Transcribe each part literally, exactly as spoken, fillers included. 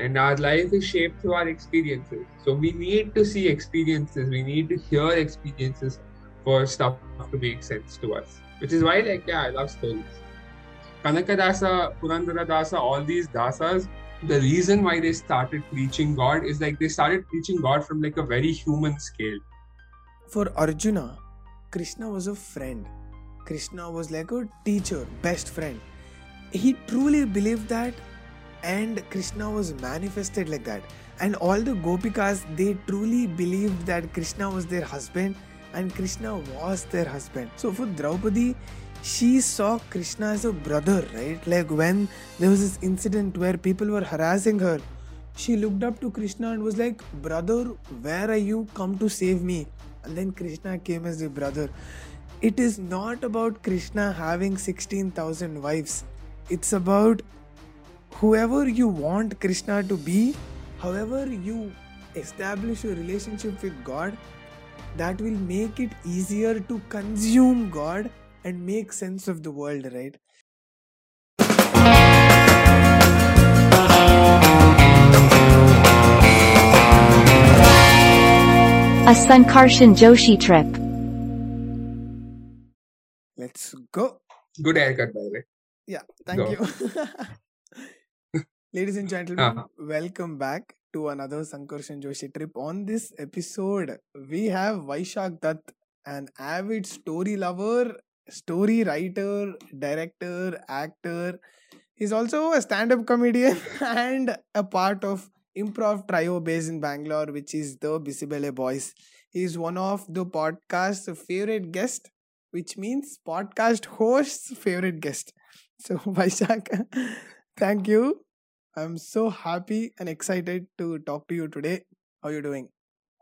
And our life is shaped through our experiences. So we need to see experiences, we need to hear experiences for stuff to make sense to us. Which is why, like, yeah, I love stories. Kanaka Dasa, Purandara Dasa, all these Dasas, the reason why they started preaching God is like they started preaching God from like a very human scale. For Arjuna, Krishna was a friend. Krishna was like a teacher, best friend. He truly believed that, and Krishna was manifested like that. And all the Gopikas, they truly believed that Krishna was their husband and Krishna was their husband. So for Draupadi, she saw Krishna as a brother, right? Like when there was this incident where people were harassing her, she looked up to Krishna and was like, brother, where are you? Come to save me. And then Krishna came as a brother. It is not about Krishna having sixteen thousand wives. It's about whoever you want Krishna to be, however you establish your relationship with God, that will make it easier to consume God and make sense of the world, right? A Sankarshan Joshi trip. Let's go. Good haircut, by the way. Yeah, thank go. you. Ladies and gentlemen, uh-huh. welcome back to another Sankarshan Joshi trip. On this episode, we have Vaishakh Dutt, an avid story lover, story writer, director, actor. He's also a stand-up comedian and a part of improv trio based in Bangalore, which is the Bisibele Boys. He's one of the podcast's favorite guest, which means podcast host's favorite guest. So, Vaishakh, thank you. I'm so happy and excited to talk to you today. How are you doing?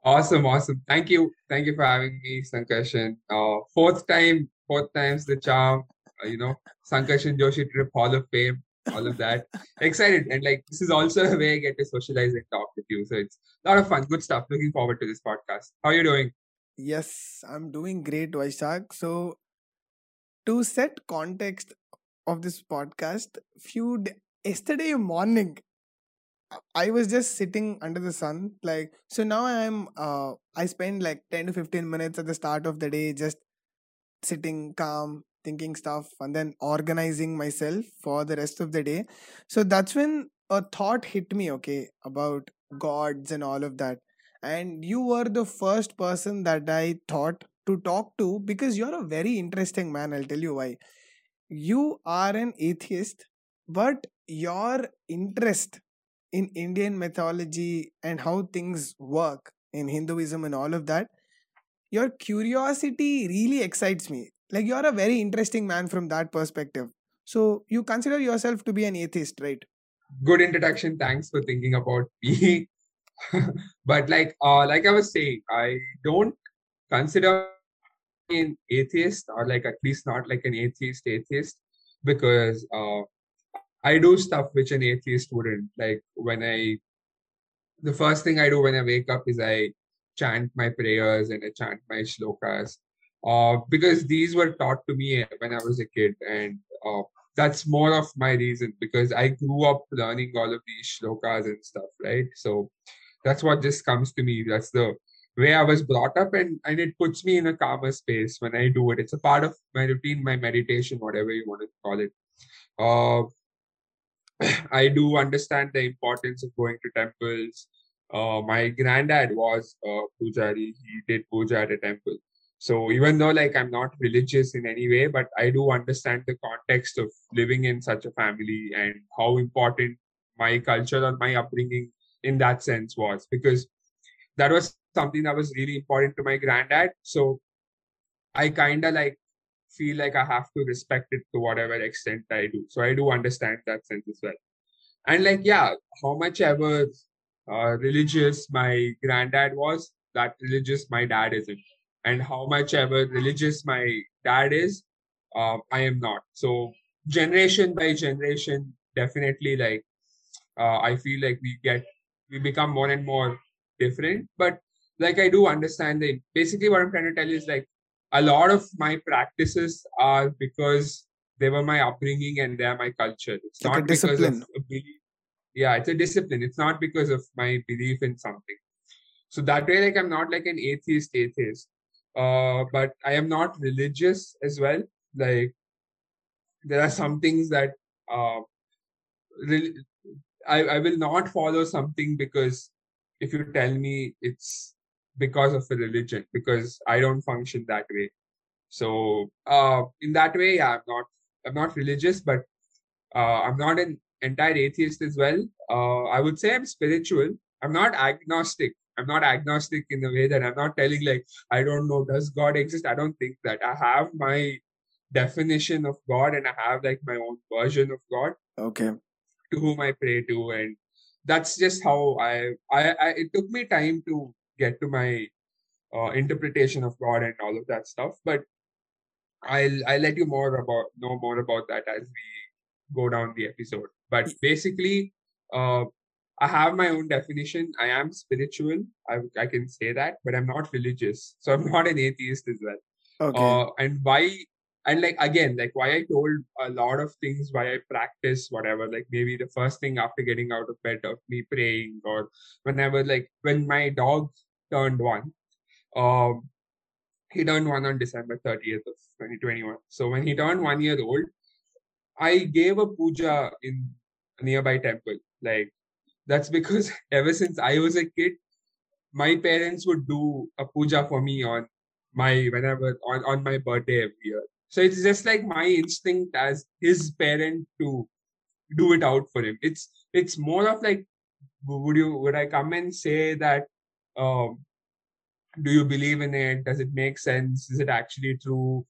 Awesome, awesome. Thank you. Thank you for having me, Sankarshan. Uh, fourth time, fourth time's the charm. Uh, you know, Sankarshan Joshi Trip, Hall of Fame, all of that. Excited. And like, this is also a way I get to socialize and talk with you. So, it's a lot of fun. Good stuff. Looking forward to this podcast. How are you doing? Yes, I'm doing great, Vaishakh. So, to set context of this podcast, few day, yesterday morning, I was just sitting under the sun. Like, so now I'm, uh, I spend like ten to fifteen minutes at the start of the day, just sitting calm, thinking stuff, and then organizing myself for the rest of the day. So that's when a thought hit me, okay, about gods and all of that. And you were the first person that I thought to talk to because you're a very interesting man. I'll tell you why. You are an atheist, but your interest in Indian mythology and how things work in Hinduism and all of that, your curiosity really excites me. Like, you're a very interesting man from that perspective. So you consider yourself to be an atheist, right? Good introduction. Thanks for thinking about me. But like, uh, like I was saying, I don't consider an atheist, or like at least not like an atheist atheist, because uh, I do stuff which an atheist wouldn't. Like when I, the first thing I do when I wake up is I chant my prayers and I chant my shlokas, uh, because these were taught to me when I was a kid, and uh, that's more of my reason because I grew up learning all of these shlokas and stuff, right? So that's what just comes to me. That's the way I was brought up, and, and it puts me in a calmer space when I do it. It's a part of my routine, my meditation, whatever you want to call it. Uh, I do understand the importance of going to temples. Uh, my granddad was a pujari. He did puja at a temple. So even though like I'm not religious in any way, but I do understand the context of living in such a family and how important my culture or my upbringing in that sense was, because that was something that was really important to my granddad. So I kind of like feel like I have to respect it to whatever extent I do. So I do understand that sense as well. And like, yeah, how much ever uh, religious my granddad was, that religious my dad isn't. And how much ever religious my dad is, uh, I am not. So generation by generation, definitely like, uh, I feel like we get, we become more and more different. But like, I do understand that basically what I'm trying to tell you is like a lot of my practices are because they were my upbringing and they are my culture. It's like not because of a belief. Yeah, it's a discipline. It's not because of my belief in something. So that way, like, I'm not like an atheist atheist. Uh, but I am not religious as well. Like, there are some things that uh, re- I, I will not follow something because if you tell me it's because of a religion, because I don't function that way. So uh, in that way, yeah, I'm not I'm not religious, but uh, I'm not an entire atheist as well. Uh, I would say I'm spiritual. I'm not agnostic. I'm not agnostic in the way that I'm not telling like, I don't know, does God exist? I don't think that. I have my definition of God and I have like my own version of God. Okay. To whom I pray to. And that's just how I, I, I it took me time to get to my uh, interpretation of God and all of that stuff. But I'll, I'll let you more about, know more about that as we go down the episode. But basically, uh, I have my own definition. I am spiritual. I, I can say that, but I'm not religious. So I'm not an atheist as well. Okay. Uh, and why, and like, again, like why I told a lot of things, why I practice, whatever, like maybe the first thing after getting out of bed of me praying, or whenever, like when my dog turned one, um, he turned one on December thirtieth of twenty twenty-one. So when he turned one year old, I gave a puja in a nearby temple. Like, that's because ever since I was a kid, my parents would do a puja for me on my whenever on, on my birthday every year. So it's just like my instinct as his parent to do it out for him. It's it's more of like, would you would I come and say that? Um, do you believe in it? Does it make sense? Is it actually true?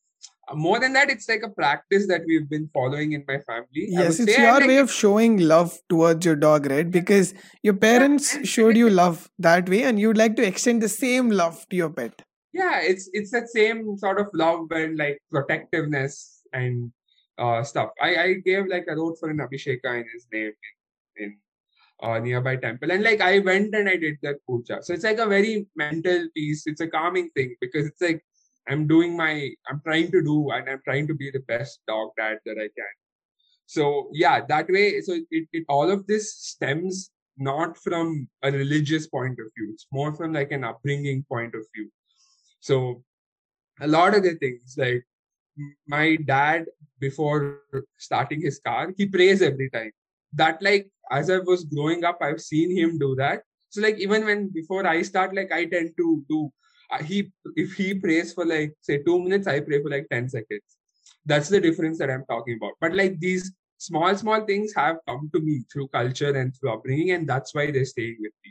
More than that, it's like a practice that we've been following in my family. Yes, it's your like, way of showing love towards your dog, right? Because your parents showed you love that way and you'd like to extend the same love to your pet. Yeah, it's it's that same sort of love and like protectiveness and uh, stuff. I, I gave like, I wrote for an Abhisheka in his name in, in uh, nearby temple. And like I went and I did that puja. So it's like a very mental piece. It's a calming thing because it's like, I'm doing my, I'm trying to do, and I'm trying to be the best dog dad that I can. So yeah, that way, so it, it all of this stems not from a religious point of view. It's more from like an upbringing point of view. So a lot of the things like my dad, before starting his car, he prays every time. That like, as I was growing up, I've seen him do that. So like, even when, before I start, like I tend to do, He, if he prays for like, say two minutes, I pray for like ten seconds. That's the difference that I'm talking about. But like these small, small things have come to me through culture and through upbringing, and that's why they're staying with me.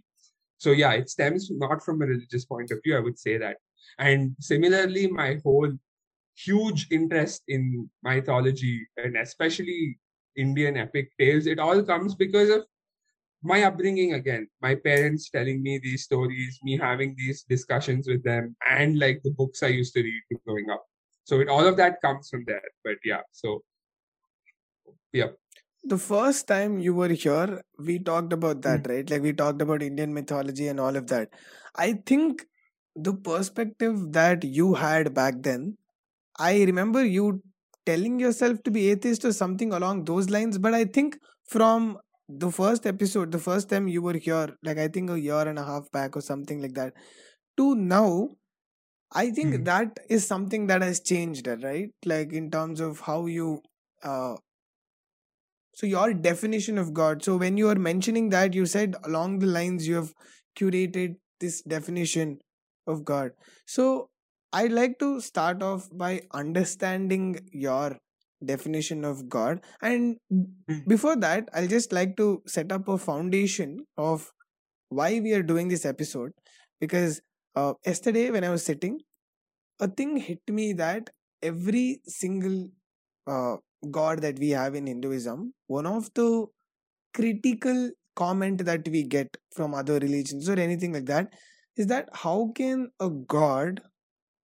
So yeah, it stems not from a religious point of view, I would say that. And similarly, my whole huge interest in mythology and especially Indian epic tales, it all comes because of my upbringing again, my parents telling me these stories, me having these discussions with them, and like the books I used to read growing up. So it, all of that comes from there. But yeah, so yeah. The first time you were here, we talked about that, mm-hmm. right? Like we talked about Indian mythology and all of that. I think the perspective that you had back then, I remember you telling yourself to be atheist or something along those lines. But I think from the first episode, the first time you were here, like I think a year and a half back or something like that, to now, I think mm-hmm. that is something that has changed, right? Like in terms of how you, uh, so your definition of God. So when you were mentioning that, you said along the lines, you have curated this definition of God. So I'd like to start off by understanding your definition of God, and before that I'll just like to set up a foundation of why we are doing this episode, because uh, yesterday when I was sitting, a thing hit me that every single uh, God that we have in Hinduism, one of the critical comment that we get from other religions or anything like that is that how can a God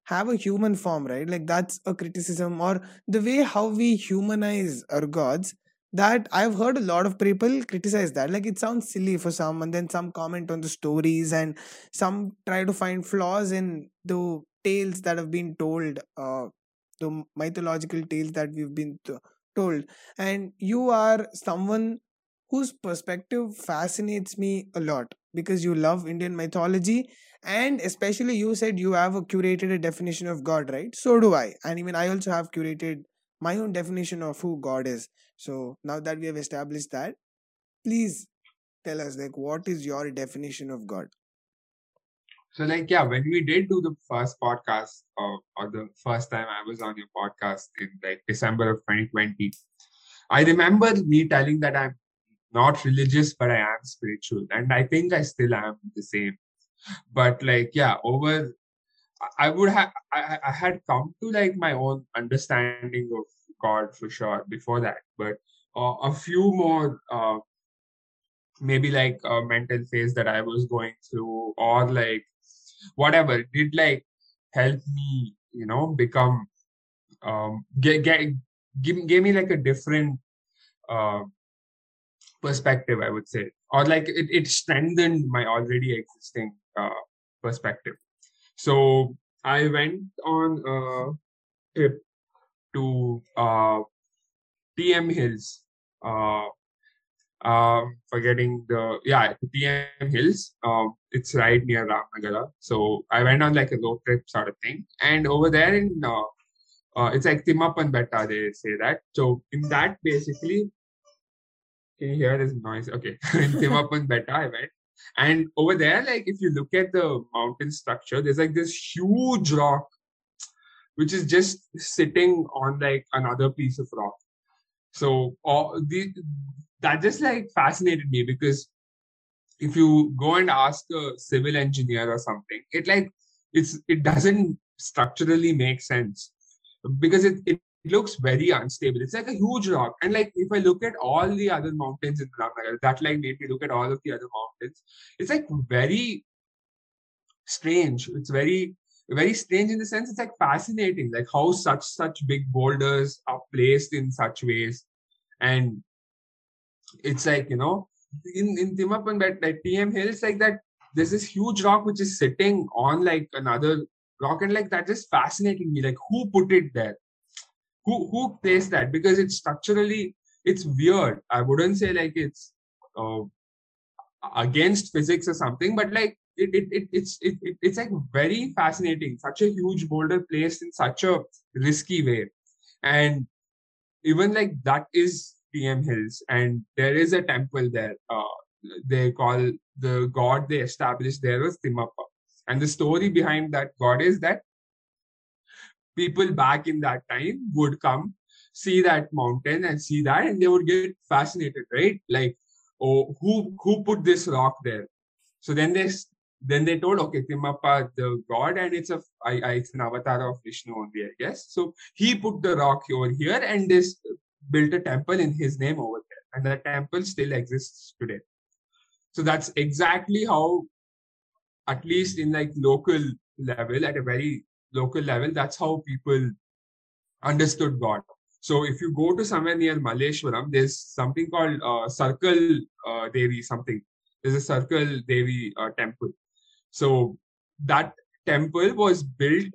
have a human form, right? Like that's a criticism, or the way how we humanize our gods, that I've heard a lot of people criticize that. Like it sounds silly for some, and then some comment on the stories, and some try to find flaws in the tales that have been told, uh, the mythological tales that we've been t- told. And you are someone whose perspective fascinates me a lot because you love Indian mythology, and especially you said you have a curated a definition of God, right? So do I. And even I also have curated my own definition of who God is. So now that we have established that, please tell us, like, what is your definition of God? So like, yeah, when we did do the first podcast or, or the first time I was on your podcast in like December of twenty twenty, I remember me telling that I'm not religious, but I am spiritual. And I think I still am the same. But like, yeah, over, I would have, I, I had come to like my own understanding of God for sure before that. But uh, a few more, uh, maybe like a mental phase that I was going through or like whatever did like help me, you know, become, um, get, get, give, gave me like a different, uh, perspective, I would say, or like it, it strengthened my already existing uh, perspective. So I went on a trip to uh, T M Hills, uh, uh, forgetting the, yeah, T M Hills. Uh, it's right near Ramnagara. So I went on like a road trip sort of thing. And over there in, uh, uh, it's like Timappan Betta, they say that. So in that basically, can you hear this noise? Okay. In Timappan Betta, I went. And over there, like, if you look at the mountain structure, there's like this huge rock, which is just sitting on like another piece of rock. So all the, that just like fascinated me because if you go and ask a civil engineer or something, it like, it's, it doesn't structurally make sense because it, it It looks very unstable. It's like a huge rock. And like, if I look at all the other mountains in Ramnagar, that like made me look at all of the other mountains. It's like very strange. It's very, very strange in the sense it's like fascinating, like how such, such big boulders are placed in such ways. And it's like, you know, in, in Timappan, but like T M Hills, like that, there's this huge rock which is sitting on like another rock. And like, that just fascinating me. Like, who put it there? Who who placed that? Because it's structurally, it's weird. I wouldn't say like it's uh, against physics or something, but like it it, it it's it, it it's like very fascinating. Such a huge boulder placed in such a risky way, and even like that is T M Hills, and there is a temple there. Uh, they call the god they established there was Timappa, and the story behind that god is that people back in that time would come, see that mountain and see that, and they would get fascinated, right? Like, oh, who who put this rock there? So then they then they told, okay, Timappa, the god, and it's a I, I, it's an avatar of Vishnu only, I guess. So he put the rock over here, and they built a temple in his name over there, and the temple still exists today. So that's exactly how, at least in like local level, at a very local level, that's how people understood God. So if you go to somewhere near Malleshwaram, there's something called uh, Circle uh, Devi something. There's a Circle Devi uh, temple. So that temple was built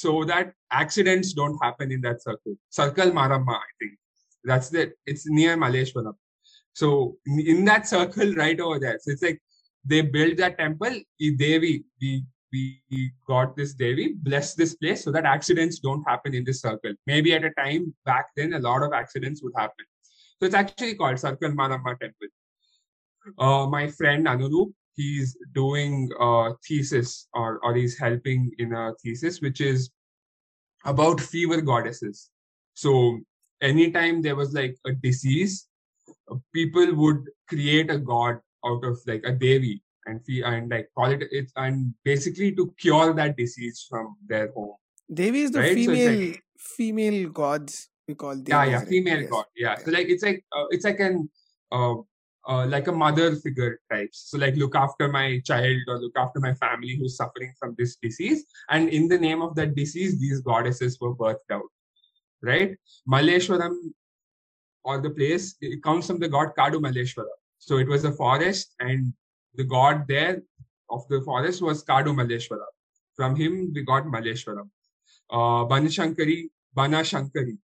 so that accidents don't happen in that circle. Circle Maramma, I think. That's it. It's near Malleshwaram. So in that circle right over there. So it's like they built that temple, Devi, the we got this Devi, bless this place so that accidents don't happen in this circle. Maybe at a time back then, a lot of accidents would happen. So it's actually called Circle Maramma Temple. Uh, my friend Anurup, he's doing a thesis or, or he's helping in a thesis, which is about fever goddesses. So anytime there was like a disease, people would create a god out of like a Devi. And and like call it, it and basically to cure that disease from their home. Devi is the right? female so like, female gods we call Devi. Yeah, yeah, right? female yes. god. Yeah. yeah, so like it's like uh, it's like an uh, uh, like a mother figure type. So like look after my child or look after my family who's suffering from this disease. And in the name of that disease, these goddesses were birthed out. Right, Malleshwaram or the place it comes from the god Kadu Malleshwara. So it was a forest and the god there of the forest was Kadu Malleshwara. From him, we got Malleshwaram. Uh, Banashankari, Banashankari.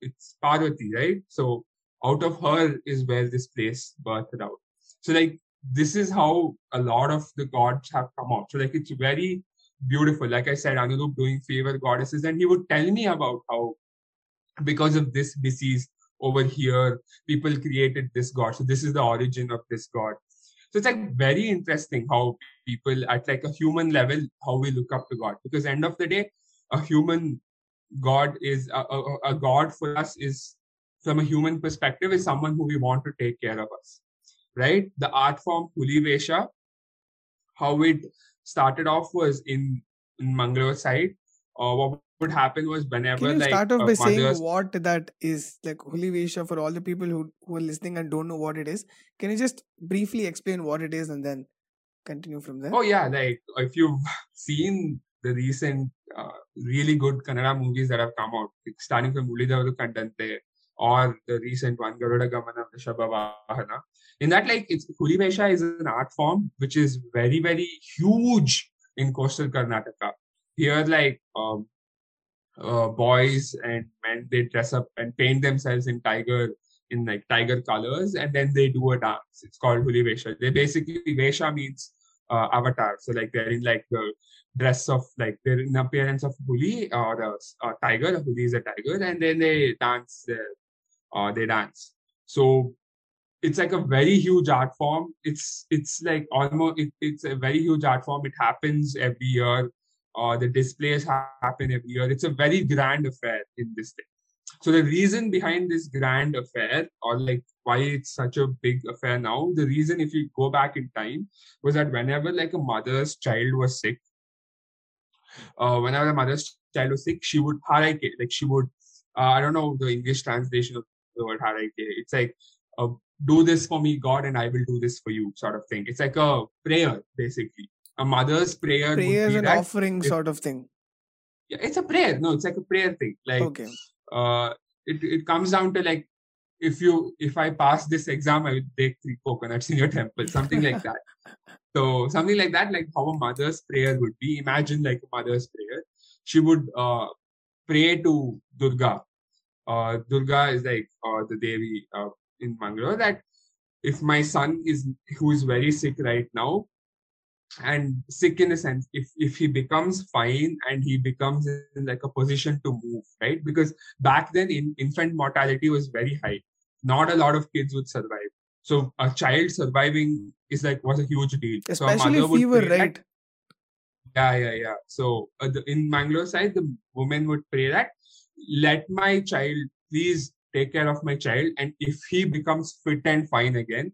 It's Parvati, right? So out of her is where this place birthed out. So like, this is how a lot of the gods have come out. So like, it's very beautiful. Like I said, Anurup doing favor goddesses, and he would tell me about how because of this disease over here, people created this god. So this is the origin of this god. So it's like very interesting how people at like a human level, how we look up to God, because end of the day, a human God is a, a, a God for us is from a human perspective is someone who we want to take care of us, right? The art form Hulivesha, how it started off was in, in Mangalore side. Uh, what would happen was whenever Can you like start off by saying what that is, like Hulivesha, for all the people who, who are listening and don't know what it is. Can you just briefly explain what it is and then continue from there? Oh yeah, like if you've seen the recent uh, really good Kannada movies that have come out, like starting from Mulidavaru Kandante or the recent one, Garuda Gamana Rishabha Vahana. In that, like, it's Hulivesha is an art form which is very, very huge in coastal Karnataka. Here, like, um, uh, boys and men, they dress up and paint themselves in tiger, in like tiger colors, and then they do a dance. It's called Hulivesha. They basically, Vesha means uh, avatar. So, like, they're in like the dress of, like, they're in appearance of Huli or a, a tiger. A Huli is a tiger, and then they dance. Uh, uh, they dance. So, it's like a very huge art form. It's, it's like almost, it, it's a very huge art form. It happens every year. Uh, the displays happen every year. It's a very grand affair in this thing. So the reason behind this grand affair, or like why it's such a big affair now, the reason if you go back in time was that whenever like a mother's child was sick, uh, whenever a mother's child was sick, she would haraike, like she would, uh, I don't know the English translation of the word haraike. It's like, uh, do this for me, God, and I will do this for you sort of thing. It's like a prayer, basically. A mother's prayer, prayer would be an that offering if, sort of thing. Yeah, it's a prayer. No, it's like a prayer thing. Like, okay. uh, it it comes down to like, if you if I pass this exam, I will take three coconuts in your temple, something like that. So something like that, like how a mother's prayer would be. Imagine like a mother's prayer. She would uh, pray to Durga. Uh, Durga is like uh, the Devi uh, in Mangalore. That if my son is who is very sick right now. And sick in a sense, if if he becomes fine and he becomes in like a position to move, right? Because back then in infant mortality was very high. Not a lot of kids would survive. So a child surviving is like was a huge deal. Especially so fever, right? That. Yeah, yeah, yeah. So uh, the, in Mangalore side, the woman would pray that, let my child, please take care of my child. And if he becomes fit and fine again,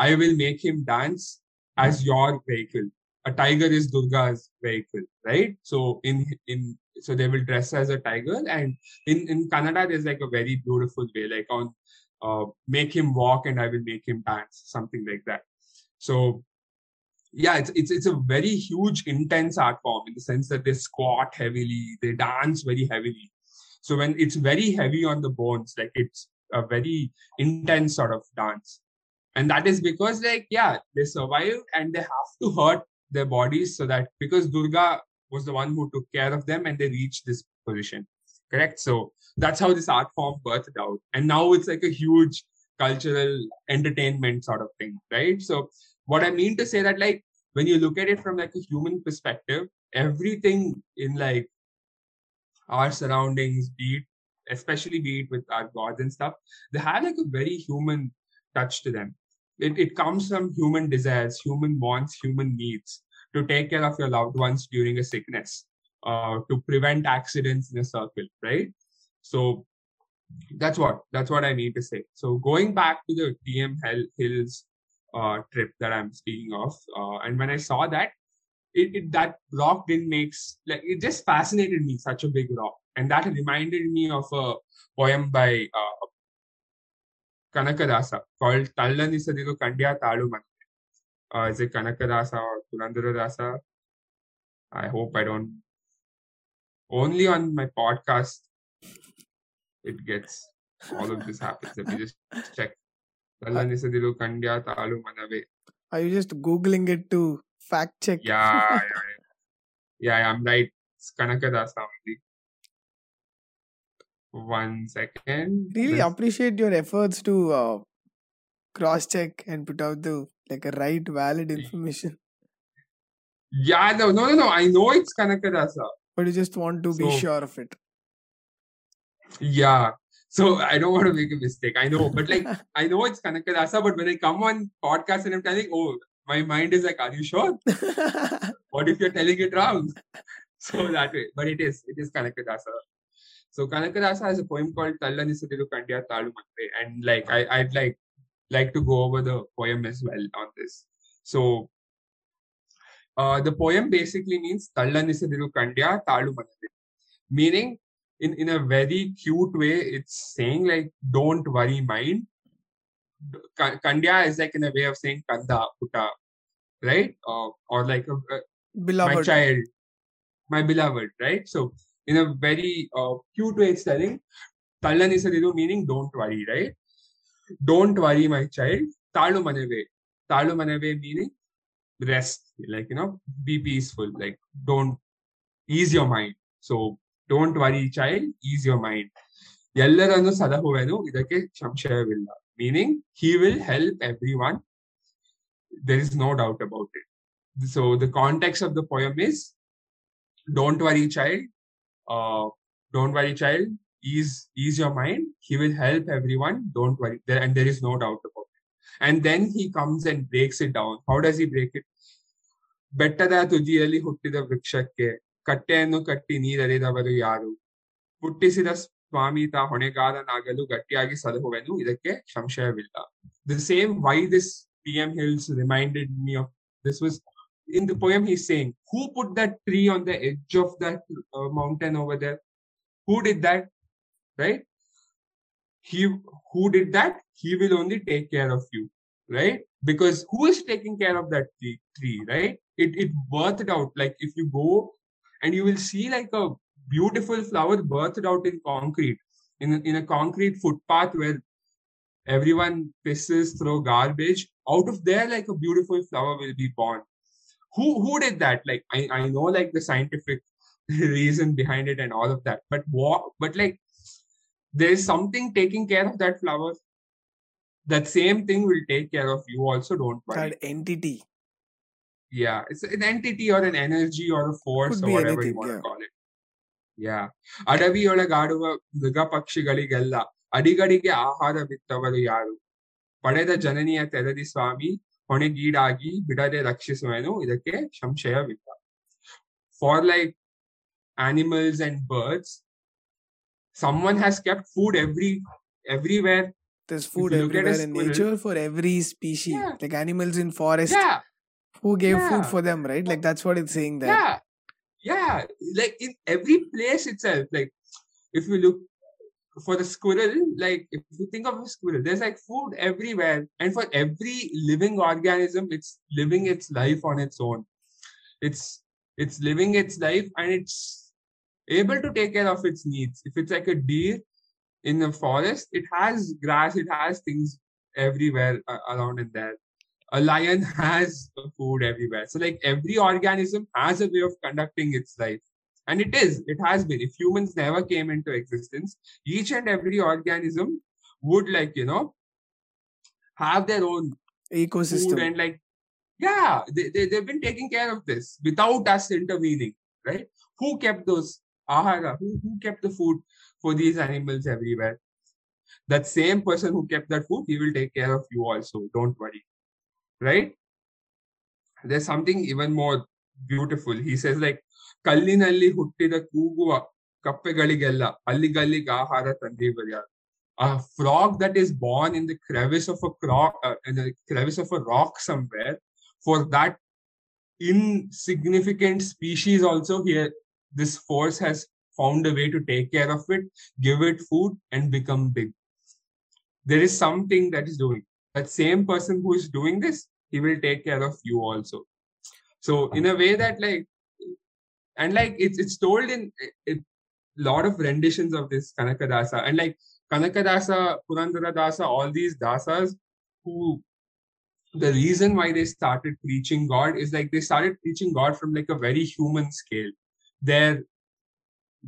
I will make him dance as your vehicle. A tiger is Durga's vehicle, right? So in in so they will dress as a tiger, and in in Kannada there's like a very beautiful way, like on uh, make him walk and I will make him dance, something like that. So yeah, it's it's it's a very huge, intense art form in the sense that they squat heavily, they dance very heavily. So when it's very heavy on the bones, like it's a very intense sort of dance. And that is because, like, yeah, they survived and they have to hurt their bodies so that, because Durga was the one who took care of them and they reached this position, correct? So that's how this art form birthed out. And now it's like a huge cultural entertainment sort of thing, right? So what I mean to say that, like, when you look at it from like a human perspective, everything in like our surroundings, be it, especially be it with our gods and stuff, they have like a very human touch to them. It it comes from human desires, human wants, human needs, to take care of your loved ones during a sickness, uh, to prevent accidents in a circle, right? So that's what that's what I mean to say. So going back to the T M Hills uh, trip that I'm speaking of, uh, and when I saw that, it, it that rock didn't make like it just fascinated me, such a big rock, and that reminded me of a poem by Uh, Kanaka Dasa called Tallanisadiro Kandya Talu Manate. Is it Kanaka Dasa or Purandara Dasa? I hope I don't. Only on my podcast, it gets all of this happens. Let me just check. Tallanisadiro Kandya Talu Manave. Are you just Googling it to fact check? Yeah, yeah, yeah. yeah I'm right. It's Kanaka Dasa only. One second. Really this... appreciate your efforts to uh, cross-check and put out the like a right, valid information. Yeah, no, no, no, no. I know it's Kanaka Dasa. But you just want to so, be sure of it. Yeah. So I don't want to make a mistake. I know. But like, I know it's Kanaka Dasa. But when I come on podcast and I'm telling, oh, my mind is like, are you sure? What if you're telling it wrong? So that way. But it is. It is Kanaka Dasa. So Kanaka Dasa has a poem called Tallanisadelu Kandiya Talu Matre. And like, I, I'd like, like to go over the poem as well on this. So uh, the poem basically means Tallanisadelu Kandiya Talu Matre. Meaning, in, in a very cute way, it's saying like, don't worry mind. Kandiya is like in a way of saying Kanda, Puta, right? Uh, or like a, a, beloved. My child, my beloved, right? So in a very uh, cute way it's telling, Tallanisadelu meaning don't worry, right? Don't worry, my child. Talu Manave. Talu Manave meaning rest, like, you know, be peaceful, like don't ease your mind. So don't worry, child, ease your mind. Yellaranu Sadahuvenu idake Shamshayavilla. Meaning, he will help everyone. There is no doubt about it. So the context of the poem is, don't worry, child. Uh, don't worry, child. Ease, ease your mind. He will help everyone. Don't worry. There, and there is no doubt about it. And then he comes and breaks it down. How does he break it? Bettada tujiyalli huttida vrikshakke katteyannu katti neerareyadavaru yaru puttisida swami ta honegada nagalu gattiyagi sadahuvenu idakke shamshayavilla. The same why this T M Hills reminded me of this was in the poem he's saying, who put that tree on the edge of that uh, mountain over there? Who did that? Right? He who did that? He will only take care of you, right? Because who is taking care of that tree, tree right? It it birthed out. Like if you go and you will see like a beautiful flower birthed out in concrete, in a, in a concrete footpath where everyone pisses, throw garbage. Out of there, like a beautiful flower will be born. Who who did that? Like I, I know like the scientific reason behind it and all of that, but what? But like there is something taking care of that flower. That same thing will take care of you also. Don't worry. That entity. Yeah, it's an entity or an energy or a force or whatever anything, you want yeah. to call it. Yeah. Adaviyola Mriga Pakshigaligella, Adigadige Ahara Vittavaru Yaru, Padeda Jananiya Teradi Swami, Honegidagi, Bidade Rakshisuenu, Idake, Shamshaya Vita. For like animals and birds, someone has kept food every everywhere. There's food everywhere in squirrel, nature for every species. Yeah. Like animals in forest. Yeah. Who gave yeah. food for them, right? Like that's what it's saying there. Yeah, yeah. Like in every place itself. Like if you look for the squirrel, like if you think of a squirrel, there's like food everywhere. And for every living organism, it's living its life on its own. It's it's living its life and it's able to take care of its needs. If it's like a deer in the forest, it has grass, it has things everywhere uh, around in there. A lion has food everywhere. So like every organism has a way of conducting its life. And it is, it has been. If humans never came into existence, each and every organism would like, you know, have their own ecosystem. Food and like, yeah, they, they, they've been taking care of this without us intervening, right? Who kept those ahara? Who, who kept the food for these animals everywhere? That same person who kept that food, he will take care of you also. Don't worry. Right? There's something even more beautiful. He says like, Kallinalli huttida kooguva kappegaligella alligalliga ahara tandivarya. A frog that is born in the crevice of a rock, uh, in the crevice of a rock somewhere, for that insignificant species also here, this force has found a way to take care of it, give it food and become big. There is something that is doing. That same person who is doing this, he will take care of you also. So in a way that like, and like it's it's told in a lot of renditions of this Kanaka Dasa. And like Kanaka Dasa, Purandara Dasa, all these Dasas who, the reason why they started preaching God is like they started preaching God from like a very human scale. Their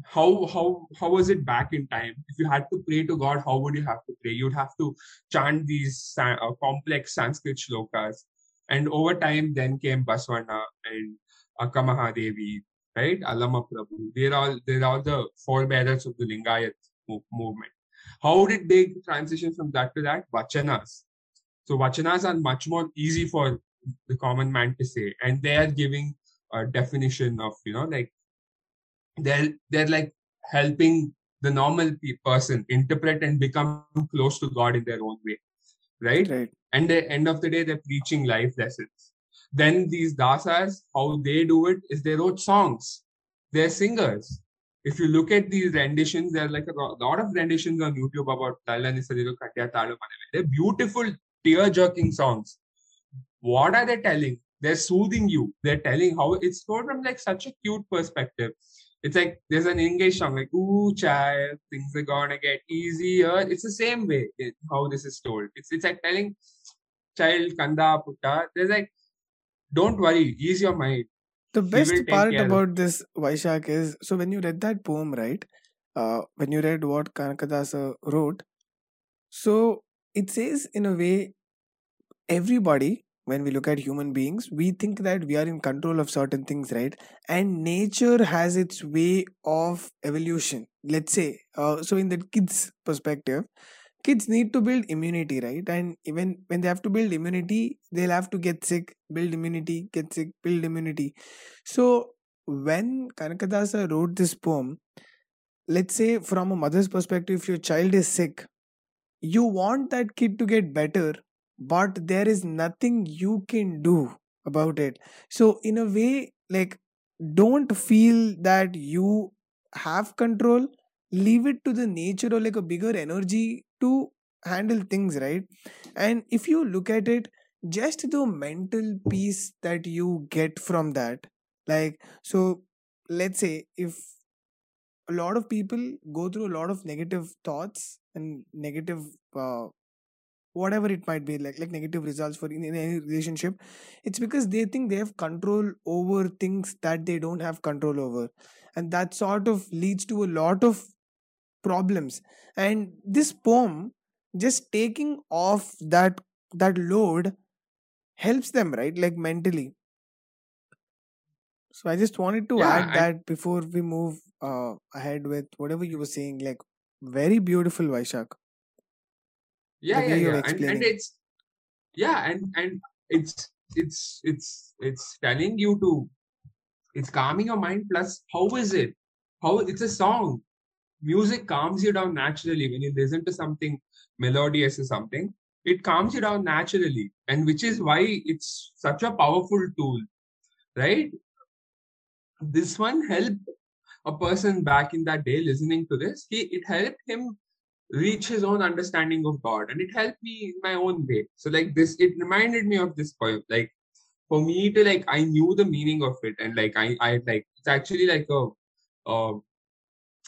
how how how was it back in time? If you had to pray to God, how would you have to pray? You'd have to chant these uh, complex Sanskrit shlokas. And over time, then came Basavanna and Akka Mahadevi, right? Allama Prabhu. They're all, they're all the forebearers of the Lingayat mo- movement. How did they transition from that to that? Vachanas. So Vachanas are much more easy for the common man to say. And they are giving a definition of, you know, like, They're, they're like helping the normal pe- person interpret and become close to God in their own way, right? right? And at the end of the day, they're preaching life lessons. Then these dasas, how they do it is they wrote songs. They're singers. If you look at these renditions, there are like a lot of renditions on YouTube about Tala Nisariro Katya Talo Manave. They're beautiful, tear-jerking songs. What are they telling? They're soothing you. They're telling how it's told from like such a cute perspective. It's like, there's an English song, like, ooh, child, things are gonna get easier. It's the same way it, how this is told. It's it's like telling, child, kanda, putta. There's like, don't worry, ease your mind. The best part about this, Vaishakh, is, so when you read that poem, right, uh, when you read what Kanaka Dasa wrote, so it says, in a way, everybody, when we look at human beings, we think that we are in control of certain things, right? And nature has its way of evolution, let's say. Uh, so in the kids' perspective, kids need to build immunity, right? And even when they have to build immunity, they'll have to get sick, build immunity, get sick, build immunity. So when Kanaka Dasa wrote this poem, let's say from a mother's perspective, if your child is sick, you want that kid to get better, but there is nothing you can do about it. So in a way, like, don't feel that you have control. Leave it to the nature or like a bigger energy to handle things, right? And if you look at it, just the mental peace that you get from that. Like, so let's say if a lot of people go through a lot of negative thoughts and negative uh, whatever it might be, like like negative results for in, in any relationship, it's because they think they have control over things that they don't have control over, and that sort of leads to a lot of problems. And this poem, just taking off that that load, helps them, right? Like mentally. So I just wanted to yeah, add I... that before we move uh, ahead with whatever you were saying. Like, very beautiful, Vaishakh. Yeah, yeah, yeah, and, and it's yeah, and and it's it's it's it's telling you to, it's calming your mind. Plus, how is it? How it's a song. Music calms you down naturally when you listen to something melodious or something. It calms you down naturally, and which is why it's such a powerful tool, right? This one helped a person back in that day listening to this. He it helped him reach his own understanding of God, and it helped me in my own way. So like this, it reminded me of this poem. Like for me to like, I knew the meaning of it, and like I, I like it's actually like a, uh,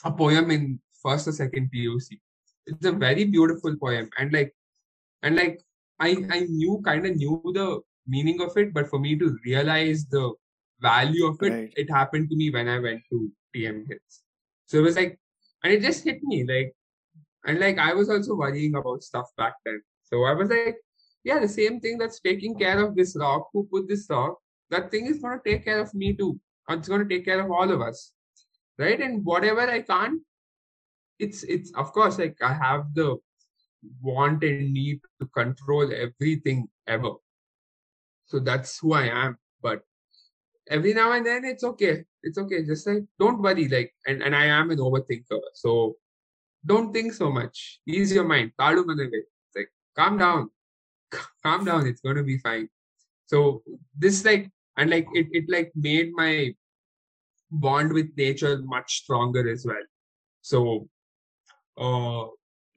a poem in first or second P O C. It's a very beautiful poem, and like, and like I, I knew kind of knew the meaning of it, but for me to realize the value of it, right, it happened to me when I went to T M Hills. So it was like, and it just hit me like. And like, I was also worrying about stuff back then. So I was like, yeah, the same thing that's taking care of this rock, who put this rock, that thing is going to take care of me too. It's going to take care of all of us. Right. And whatever I can't, it's, it's, of course, like I have the want and need to control everything ever. So that's who I am. But every now and then it's okay. It's okay. Just like, don't worry. Like, and, and I am an overthinker. So don't think so much. Ease your mind. It's like, calm down. Calm down. It's going to be fine. So this like, and like, it, it like made my bond with nature much stronger as well. So, uh,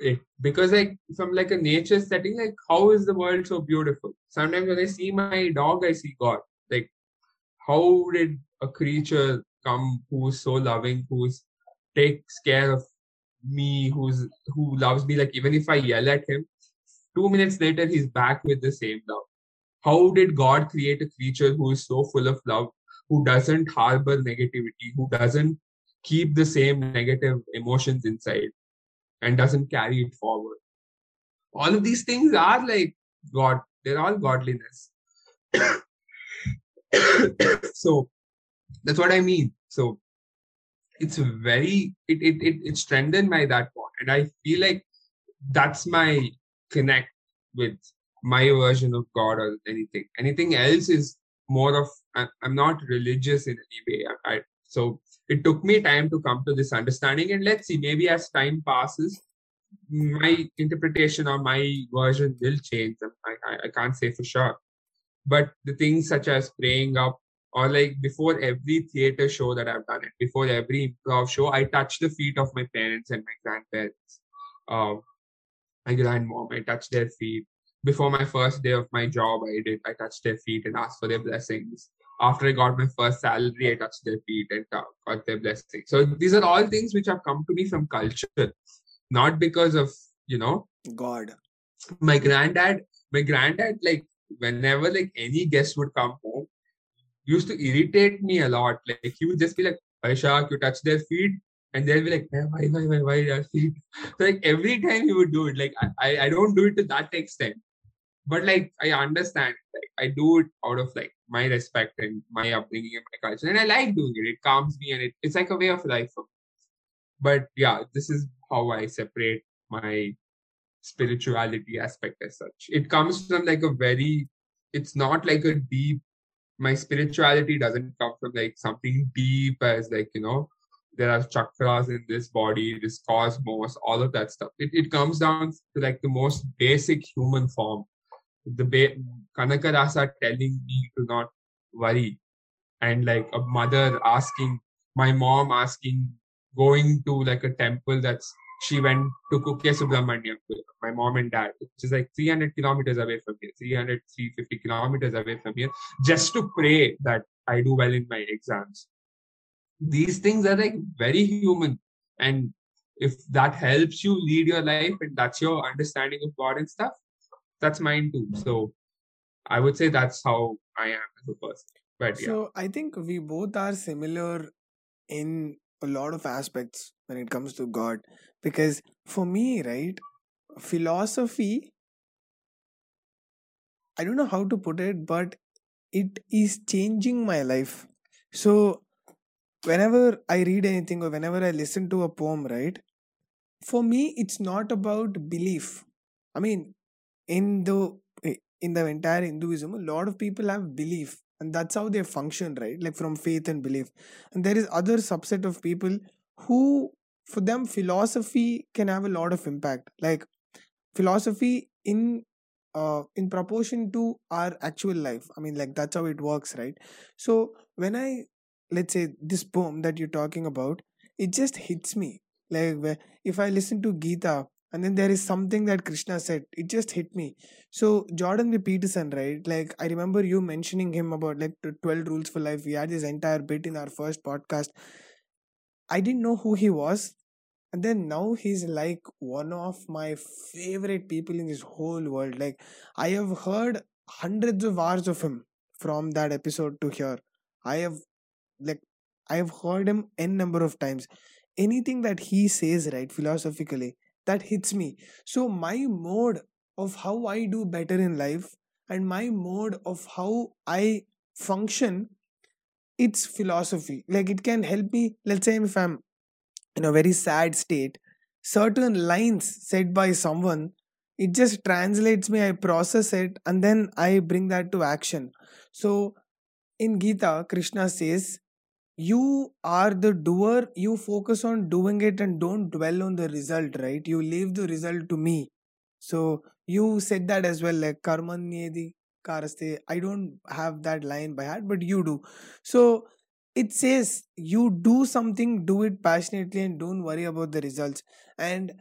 it, because like from like a nature setting, like how is the world so beautiful? Sometimes when I see my dog, I see God. Like, how did a creature come who's so loving, who's takes care of me, who's who loves me, like even if I yell at him, two minutes later he's back with the same love. How did God create a creature who is so full of love, who doesn't harbor negativity, who doesn't keep the same negative emotions inside and doesn't carry it forward. All of these things are like God. They're all godliness. So that's what I mean. So it's very, it, it, it, it strengthened my that point. And I feel like that's my connect with my version of God or anything. Anything else is more of, I, I'm not religious in any way. I, I, so it took me time to come to this understanding. And let's see, maybe as time passes, my interpretation or my version will change. I, I, I can't say for sure. But the things such as praying up, or like before every theater show that I've done it, before every improv show, I touch the feet of my parents and my grandparents, uh, my grandmom. I touch their feet. Before my first day of my job, I did. I touched their feet and asked for their blessings. After I got my first salary, I touched their feet and got their blessings. So these are all things which have come to me from culture, not because of, you know, God. My granddad, my granddad, like whenever like any guest would come home, used to irritate me a lot. Like he would just be like, Vaishakh, you touch their feet, and they'll be like, why, why, why, why their feet? So like every time he would do it, like I, I don't do it to that extent, but like I understand, like I do it out of like my respect and my upbringing and my culture, and I like doing it. It calms me, and it it's like a way of life for me. But yeah, this is how I separate my spirituality aspect as such. It comes from like a very, it's not like a deep. My spirituality doesn't come from like something deep as like, you know, there are chakras in this body, this cosmos, all of that stuff. It it comes down to like the most basic human form. The ba- Kanaka Dasa telling me to not worry. And like a mother asking, my mom asking, going to like a temple that's, she went to Kukke Subramaniam, my mom and dad, which is like three hundred kilometers away from here, three hundred, three hundred fifty kilometers away from here, just to pray that I do well in my exams. These things are like very human. And if that helps you lead your life and that's your understanding of God and stuff, that's mine too. So I would say that's how I am as a person. But yeah. So I think we both are similar in a lot of aspects when it comes to God. Because for me, right, philosophy, I don't know how to put it, but it is changing my life. So whenever I read anything or whenever I listen to a poem, right, for me, it's not about belief. I mean, in the, in the entire Hinduism, a lot of people have belief. And that's how they function, right? Like from faith and belief. And there is other subset of people who, for them, philosophy can have a lot of impact. Like philosophy in uh, in proportion to our actual life. I mean, like that's how it works, right? So when I, let's say this poem that you're talking about, it just hits me. Like where, if I listen to Gita, and then there is something that Krishna said. It just hit me. So Jordan Peterson, right? Like I remember you mentioning him about like twelve rules for life. We had this entire bit in our first podcast. I didn't know who he was. And then now he's like one of my favorite people in this whole world. Like I have heard hundreds of hours of him from that episode to here. I have like, I have heard him n number of times. Anything that he says, right? Philosophically, that hits me. So my mode of how I do better in life and my mode of how I function, it's philosophy. Like it can help me, let's say if I'm in a very sad state, certain lines said by someone, it just translates me, I process it and then I bring that to action. So in Gita, Krishna says, you are the doer, you focus on doing it and don't dwell on the result, right? You leave the result to me. So you said that as well, like karmanyedi karaste. I don't have that line by heart, but you do. So it says you do something, do it passionately and don't worry about the results. And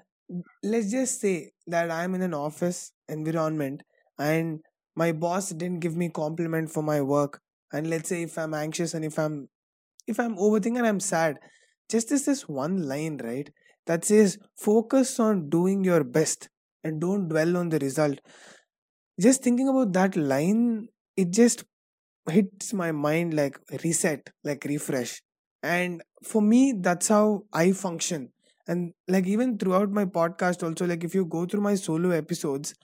let's just say that I'm in an office environment and my boss didn't give me compliment for my work. And let's say if I'm anxious and if I'm If I'm overthinking and I'm sad, just is this one line, right? That says, focus on doing your best and don't dwell on the result. Just thinking about that line, it just hits my mind like reset, like refresh. And for me, that's how I function. And like even throughout my podcast also, like if you go through my solo episodes,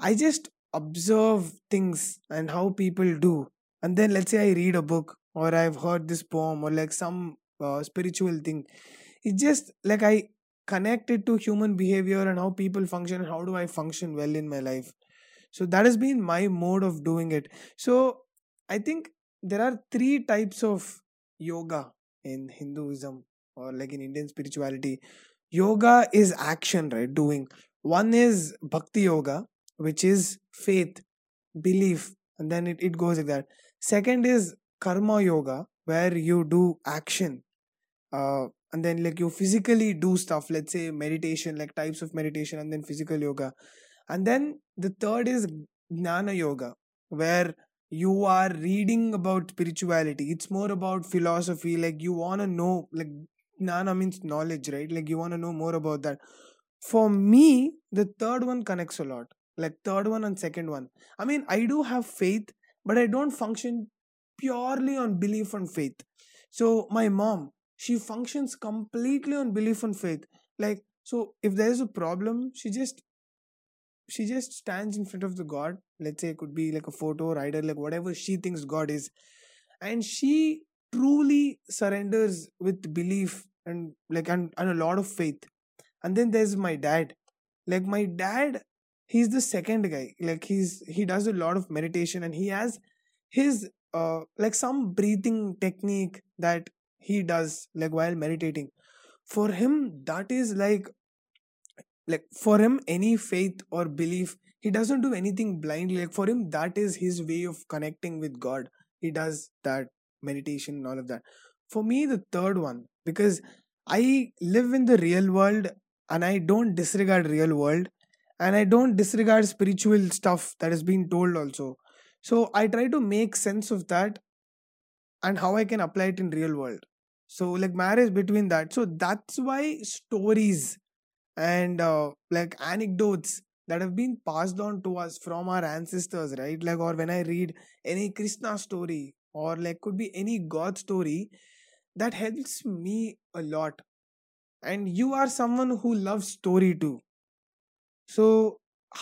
I just observe things and how people do. And then let's say I read a book or I've heard this poem or like some uh, spiritual thing. It's just like I connect it to human behavior and how people function and how do I function well in my life. So that has been my mode of doing it. So I think there are three types of yoga in Hinduism or like in Indian spirituality. Yoga is action, right? Doing. One is bhakti yoga, which is faith, belief, and then it, it goes like that. Second is karma yoga, where you do action. Uh, and then like you physically do stuff, let's say meditation, like types of meditation, and then physical yoga. And then the third is jnana yoga, where you are reading about spirituality. It's more about philosophy, like you want to know, like jnana means knowledge, right? Like you want to know more about that. For me, the third one connects a lot. Like third one and second one. I mean, I do have faith, but I don't function purely on belief and faith. So my mom, she functions completely on belief and faith. Like, so if there's a problem, she just she just stands in front of the God. Let's say it could be like a photo or idol, like whatever she thinks God is. And she truly surrenders with belief and like and, and a lot of faith. And then there's my dad. Like my dad, he's the second guy. Like he's he does a lot of meditation and he has his uh like some breathing technique that he does like while meditating. For him, that is like Like for him, any faith or belief, he doesn't do anything blindly. Like for him, that is his way of connecting with God. He does that meditation and all of that. For me, the third one, because I live in the real world and I don't disregard real world and I don't disregard spiritual stuff that is being told also. So I try to make sense of that and how I can apply it in real world. So like marriage between that. So that's why stories and uh, like anecdotes that have been passed on to us from our ancestors, right? Like, or when I read any Krishna story or like could be any God story, that helps me a lot. And you are someone who loves story too. So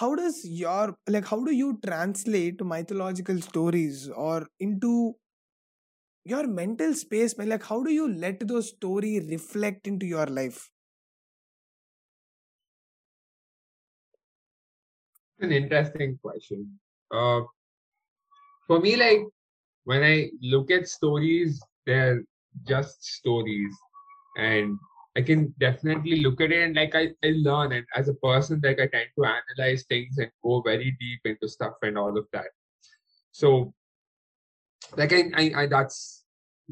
how does your, like, how do you translate mythological stories or into your mental space? Like, how do you let those story reflect into your life? An interesting question. Uh, for me, like when I look at stories, they're just stories, and I can definitely look at it and like I, I learn. And as a person, like I tend to analyze things and go very deep into stuff and all of that. So, like I, I, I that's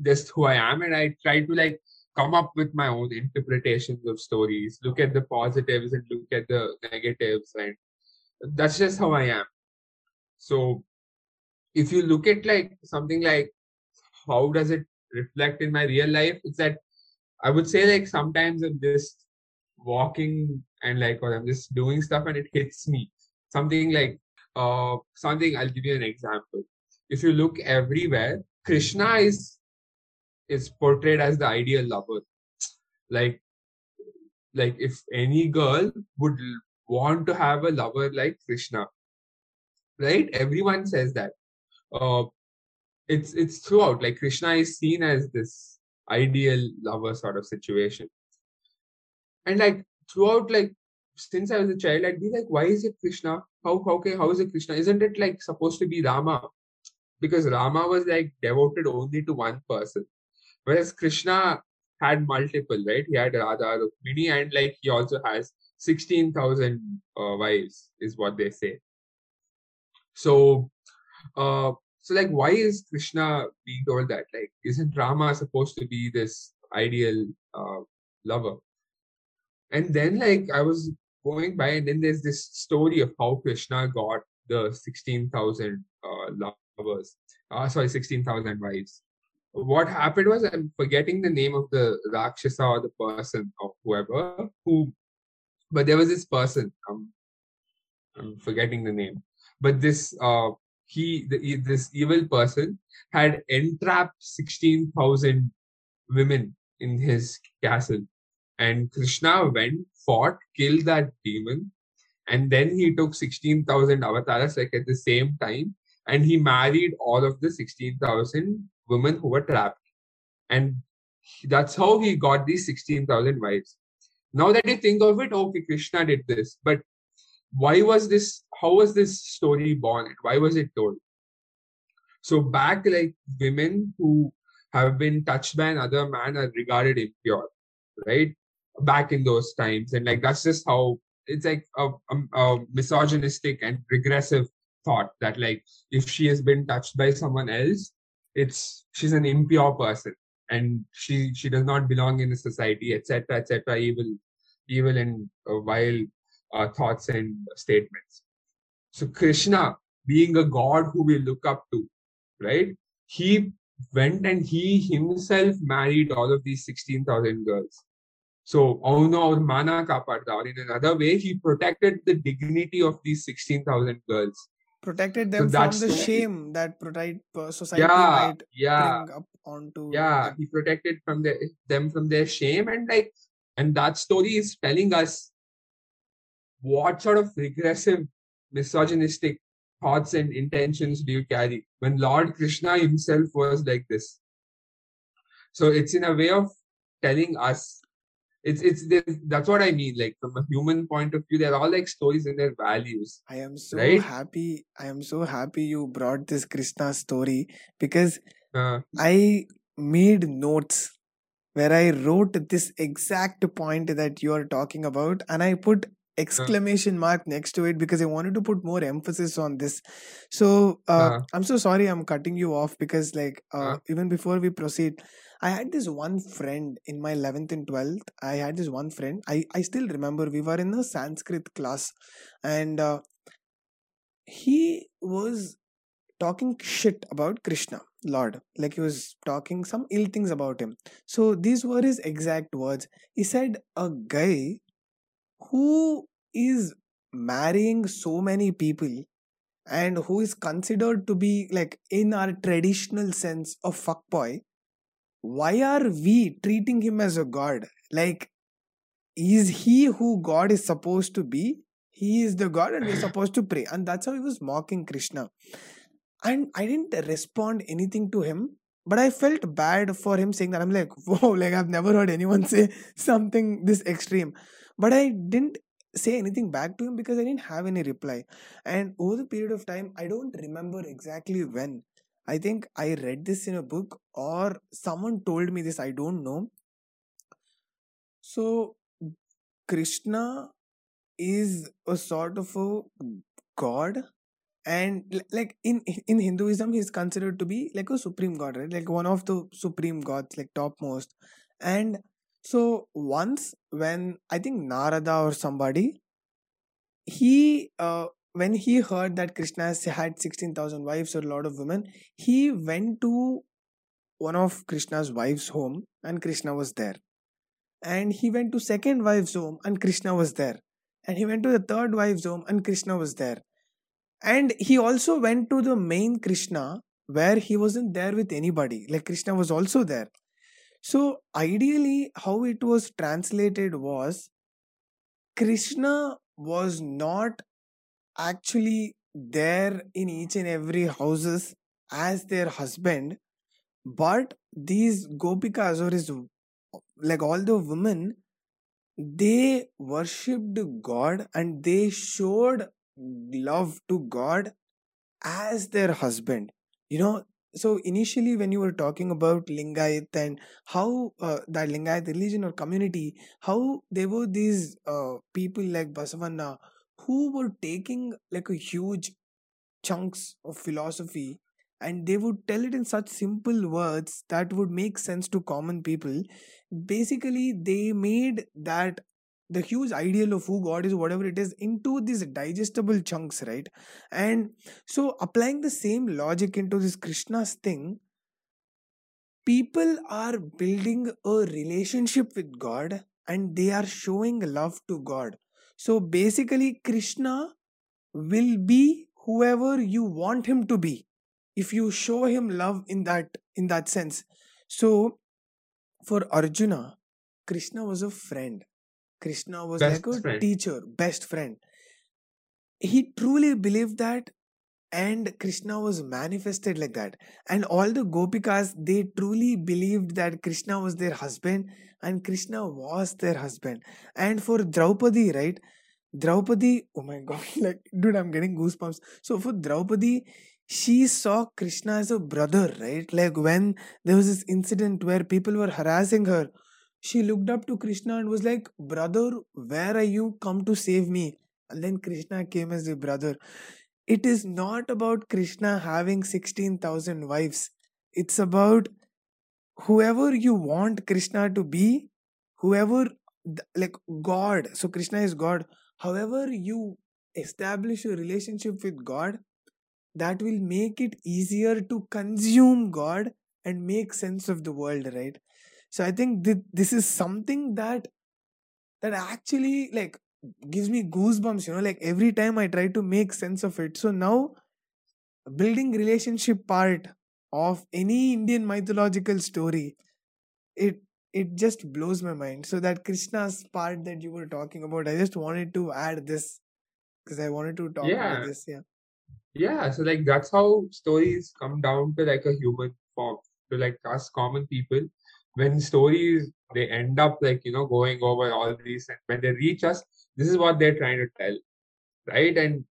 just who I am, and I try to like come up with my own interpretations of stories. Look at the positives and look at the negatives and. That's just how I am. So if you look at like something like how does it reflect in my real life, it's that I would say like sometimes I'm just walking and like or I'm just doing stuff and it hits me. Something like uh something I'll give you an example. If you look everywhere, Krishna is is portrayed as the ideal lover. Like like if any girl would want to have a lover like Krishna, right? Everyone says that. Uh, it's it's throughout. Like Krishna is seen as this ideal lover sort of situation. And like throughout, like since I was a child, I'd be like, why is it Krishna? How how okay, how is it Krishna? Isn't it like supposed to be Rama? Because Rama was like devoted only to one person, whereas Krishna had multiple, right? He had Radha, Rukmini, and like he also has sixteen thousand uh, wives is what they say. So, uh, so like, why is Krishna being told that? Like, isn't Rama supposed to be this ideal uh, lover? And then, like, I was going by, and then there's this story of how Krishna got the sixteen thousand uh, lovers. Uh, sorry, sixteen thousand wives. What happened was, I'm forgetting the name of the Rakshasa or the person or whoever who. But there was this person, um, I'm forgetting the name, but this uh, he, the, this evil person had entrapped sixteen thousand women in his castle. And Krishna went, fought, killed that demon. And then he took sixteen thousand avatars, like at the same time. And he married all of the sixteen thousand women who were trapped. And that's how he got these sixteen thousand wives. Now that you think of it, okay, Krishna did this. But why was this, how was this story born? Why was it told? So back, like, women who have been touched by another man are regarded impure, right? Back in those times. And like, that's just how, it's like a, a, a misogynistic and regressive thought that like, if she has been touched by someone else, it's, she's an impure person. And she, she does not belong in the society, et cetera, et cetera. Evil, evil and uh, vile uh, thoughts and statements. So Krishna, being a god who we look up to, right? He went and he himself married all of these sixteen thousand girls. So, or in another way, he protected the dignity of these sixteen thousand girls. Protected them so from the, the shame that society yeah, might yeah, bring up onto. Yeah, them. He protected from the, them from their shame. And like, and that story is telling us what sort of regressive, misogynistic thoughts and intentions do you carry when Lord Krishna himself was like this. So it's in a way of telling us, it's it's this, that's what I mean. Like from a human point of view, they're all like stories and their values. I am so right? happy. I am so happy you brought this Krishna story because uh, I made notes where I wrote this exact point that you are talking about, and I put exclamation mark next to it because I wanted to put more emphasis on this. So uh, uh-huh. I'm so sorry I'm cutting you off because like uh, uh-huh. even before we proceed, I had this one friend in my eleventh and twelfth. I had this one friend. I, I still remember we were in a Sanskrit class and uh, he was talking shit about Krishna, Lord. Like he was talking some ill things about him. So these were his exact words. He said, a guy who is marrying so many people and who is considered to be like in our traditional sense a fuckboy, why are we treating him as a god? Like, is he who God is supposed to be? He is the god and we're supposed to pray. And that's how he was mocking Krishna. And I didn't respond anything to him. But I felt bad for him saying that. I'm like, whoa, like I've never heard anyone say something this extreme. But I didn't say anything back to him because I didn't have any reply. And over the period of time, I don't remember exactly when. I think I read this in a book or someone told me this. I don't know. So Krishna is a sort of a god. And like in, in Hinduism, he's considered to be like a supreme god, right? Like one of the supreme gods, like topmost. And so once when I think Narada or somebody, he, uh, when he heard that Krishna had sixteen thousand wives or a lot of women, he went to one of Krishna's wives' home and Krishna was there. And he went to second wife's home and Krishna was there. And he went to the third wife's home and Krishna was there. And he also went to the main Krishna where he wasn't there with anybody. Like Krishna was also there. So ideally how it was translated was Krishna was not actually there in each and every houses as their husband. But these Gopikas or his like all the women, they worshipped God and they showed love to God as their husband, you know. So initially when you were talking about Lingayat and how uh, that Lingayat religion or community, how there were these uh, people like Basavanna who were taking like a huge chunks of philosophy and they would tell it in such simple words that would make sense to common people. Basically they made that the huge ideal of who God is, whatever it is, into these digestible chunks, right? And so applying the same logic into this Krishna's thing, people are building a relationship with God and they are showing love to God. So basically Krishna will be whoever you want him to be if you show him love in that, in that sense. So for Arjuna, Krishna was a friend. Krishna was best like a friend. teacher, best friend. He truly believed that, and Krishna was manifested like that. And all the Gopikas, they truly believed that Krishna was their husband and Krishna was their husband. And for Draupadi, right? Draupadi, oh my god, like, dude, I'm getting goosebumps. So for Draupadi, she saw Krishna as a brother, right? Like when there was this incident where people were harassing her, she looked up to Krishna and was like, brother, where are you? Come to save me. And then Krishna came as a brother. It is not about Krishna having sixteen thousand wives. It's about whoever you want Krishna to be, whoever, like God. So Krishna is God. However you establish a relationship with God, that will make it easier to consume God and make sense of the world, right? So I think th- this is something that that actually like gives me goosebumps, you know, like every time I try to make sense of it. So now, building relationship part of any Indian mythological story, it it just blows my mind. So that Krishna's part that you were talking about, I just wanted to add this because I wanted to talk yeah. about this. Yeah. Yeah. So like that's how stories come down to like a human form, to like us common people. When stories, they end up like, you know, going over all these, and when they reach us, this is what they're trying to tell, right? And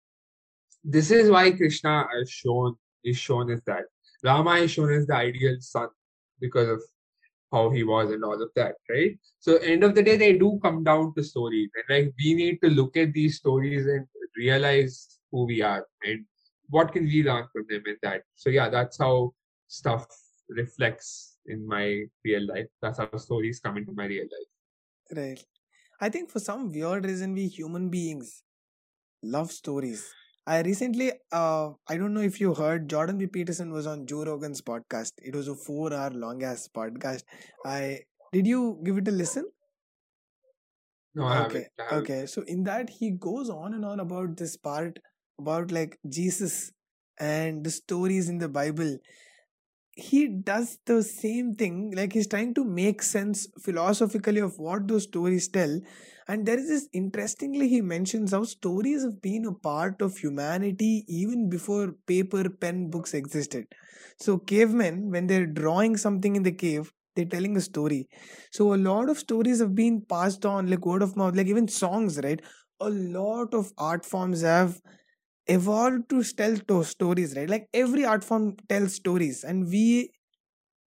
this is why Krishna is shown, is shown as that. Rama is shown as the ideal son because of how he was and all of that, right? So end of the day, they do come down to stories. And like we need to look at these stories and realize who we are and what can we learn from them in that. So yeah, that's how stuff reflects in my real life. That's how stories come into my real life. Right. I think for some weird reason, we human beings love stories. I recently, uh, I don't know if you heard, Jordan Peterson was on Joe Rogan's podcast. It was a four-hour long-ass podcast. I Did you give it a listen? No, I okay. haven't. I haven't. Okay, so in that, he goes on and on about this part, about like Jesus and the stories in the Bible. He does the same thing, like he's trying to make sense philosophically of what those stories tell. And there is this, interestingly, he mentions how stories have been a part of humanity even before paper, pen, books existed. So cavemen, when they're drawing something in the cave, they're telling a story. So a lot of stories have been passed on, like word of mouth, like even songs, right? A lot of art forms have evolved to tell those stories, right? Like every art form tells stories and we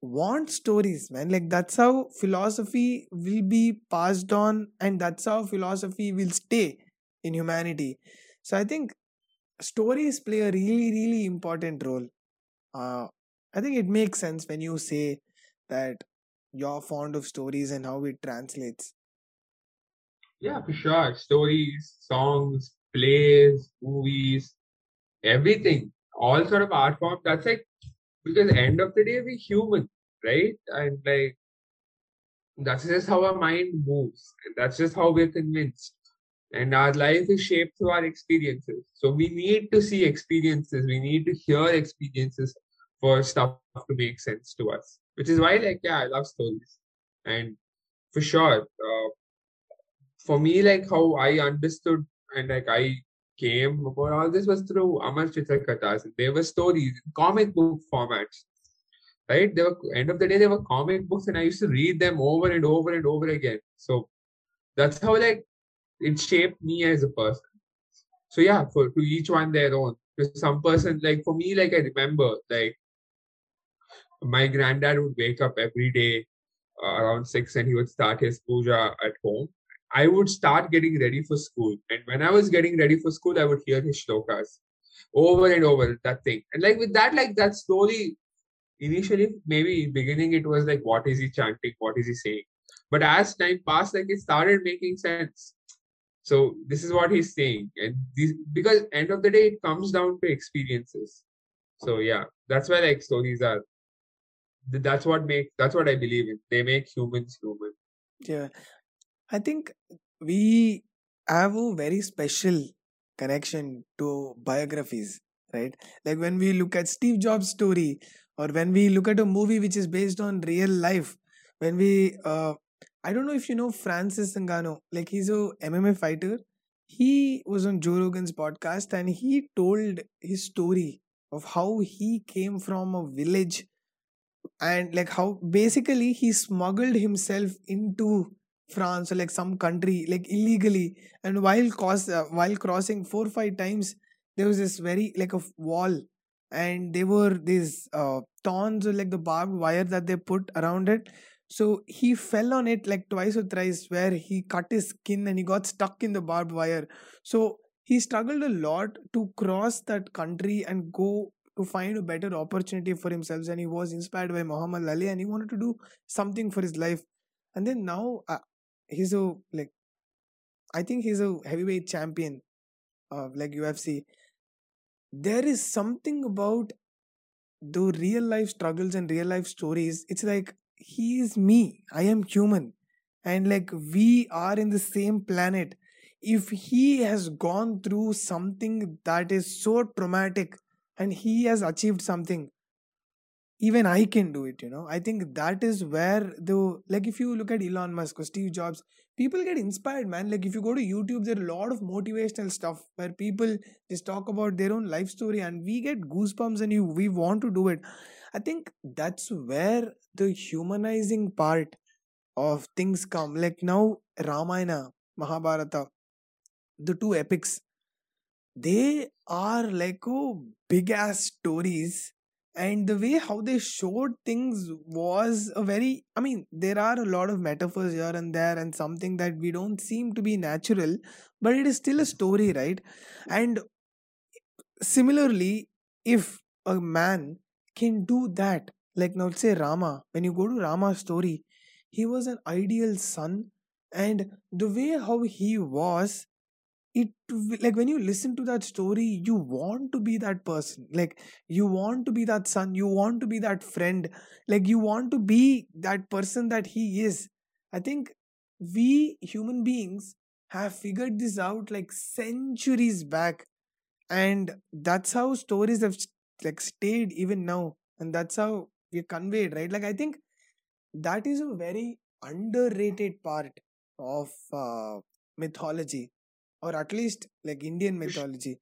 want stories, man. Like that's how philosophy will be passed on and that's how philosophy will stay in humanity. So I think stories play a really, really important role. Uh, I think it makes sense when you say that you're fond of stories and how it translates. Yeah, for sure. Stories, songs, plays, movies, everything, all sort of art forms. That's like, because end of the day, we're human, right? And like, that's just how our mind moves. And that's just how we're convinced. And our life is shaped through our experiences. So we need to see experiences. We need to hear experiences for stuff to make sense to us. Which is why, like, yeah, I love stories. And for sure, uh, for me, like how I understood and like I came about all this was through Ramacharitra Manas. They were stories in comic book formats, right? They were, end of the day, they were comic books and I used to read them over and over and over again. So that's how like it shaped me as a person. So yeah, for to each one their own. To some person, like for me, like I remember like my granddad would wake up every day uh, around six and he would start his puja at home. I would start getting ready for school. And when I was getting ready for school, I would hear his shlokas over and over, that thing. And like with that, like that slowly, initially, maybe beginning it was like, what is he chanting? What is he saying? But as time passed, like it started making sense. So this is what he's saying. And this, because end of the day, it comes down to experiences. So yeah, that's why like stories are, that's what make, that's what I believe in. They make humans human. Yeah. I think we have a very special connection to biographies, right? Like when we look at Steve Jobs' story or when we look at a movie which is based on real life, when we, uh, I don't know if you know Francis Ngannou, like he's a M M A fighter. He was on Joe Rogan's podcast and he told his story of how he came from a village and like how basically he smuggled himself into France or like some country like illegally, and while cross uh, while crossing four or five times there was this very like a wall and there were these uh, thorns or like the barbed wire that they put around it. So he fell on it like twice or thrice where he cut his skin and he got stuck in the barbed wire. So he struggled a lot to cross that country and go to find a better opportunity for himself, and he was inspired by Muhammad Ali and he wanted to do something for his life. And then now uh, he's a like I think he's a heavyweight champion of like U F C. There is something about the real life struggles and real life stories. It's like he is me, I am human, and like we are in the same planet. If he has gone through something that is so traumatic and he has achieved something, even I can do it, you know. I think that is where the, like if you look at Elon Musk or Steve Jobs, people get inspired, man. Like if you go to YouTube, there are a lot of motivational stuff where people just talk about their own life story and we get goosebumps and you, we want to do it. I think that's where the humanizing part of things come. Like now Ramayana, Mahabharata, the two epics, they are like oh, big ass stories. And the way how they showed things was a very, I mean, there are a lot of metaphors here and there and something that we don't seem to be natural, but it is still a story, right? And similarly, if a man can do that, like now let's say Rama, when you go to Rama's story, he was an ideal son and the way how he was, it like when you listen to that story, you want to be that person. Like you want to be that son. You want to be that friend. Like you want to be that person that he is. I think we human beings have figured this out like centuries back, and that's how stories have like stayed even now, and that's how we conveyed, right? Like I think that is a very underrated part of uh, mythology. Or at least like Indian mythology.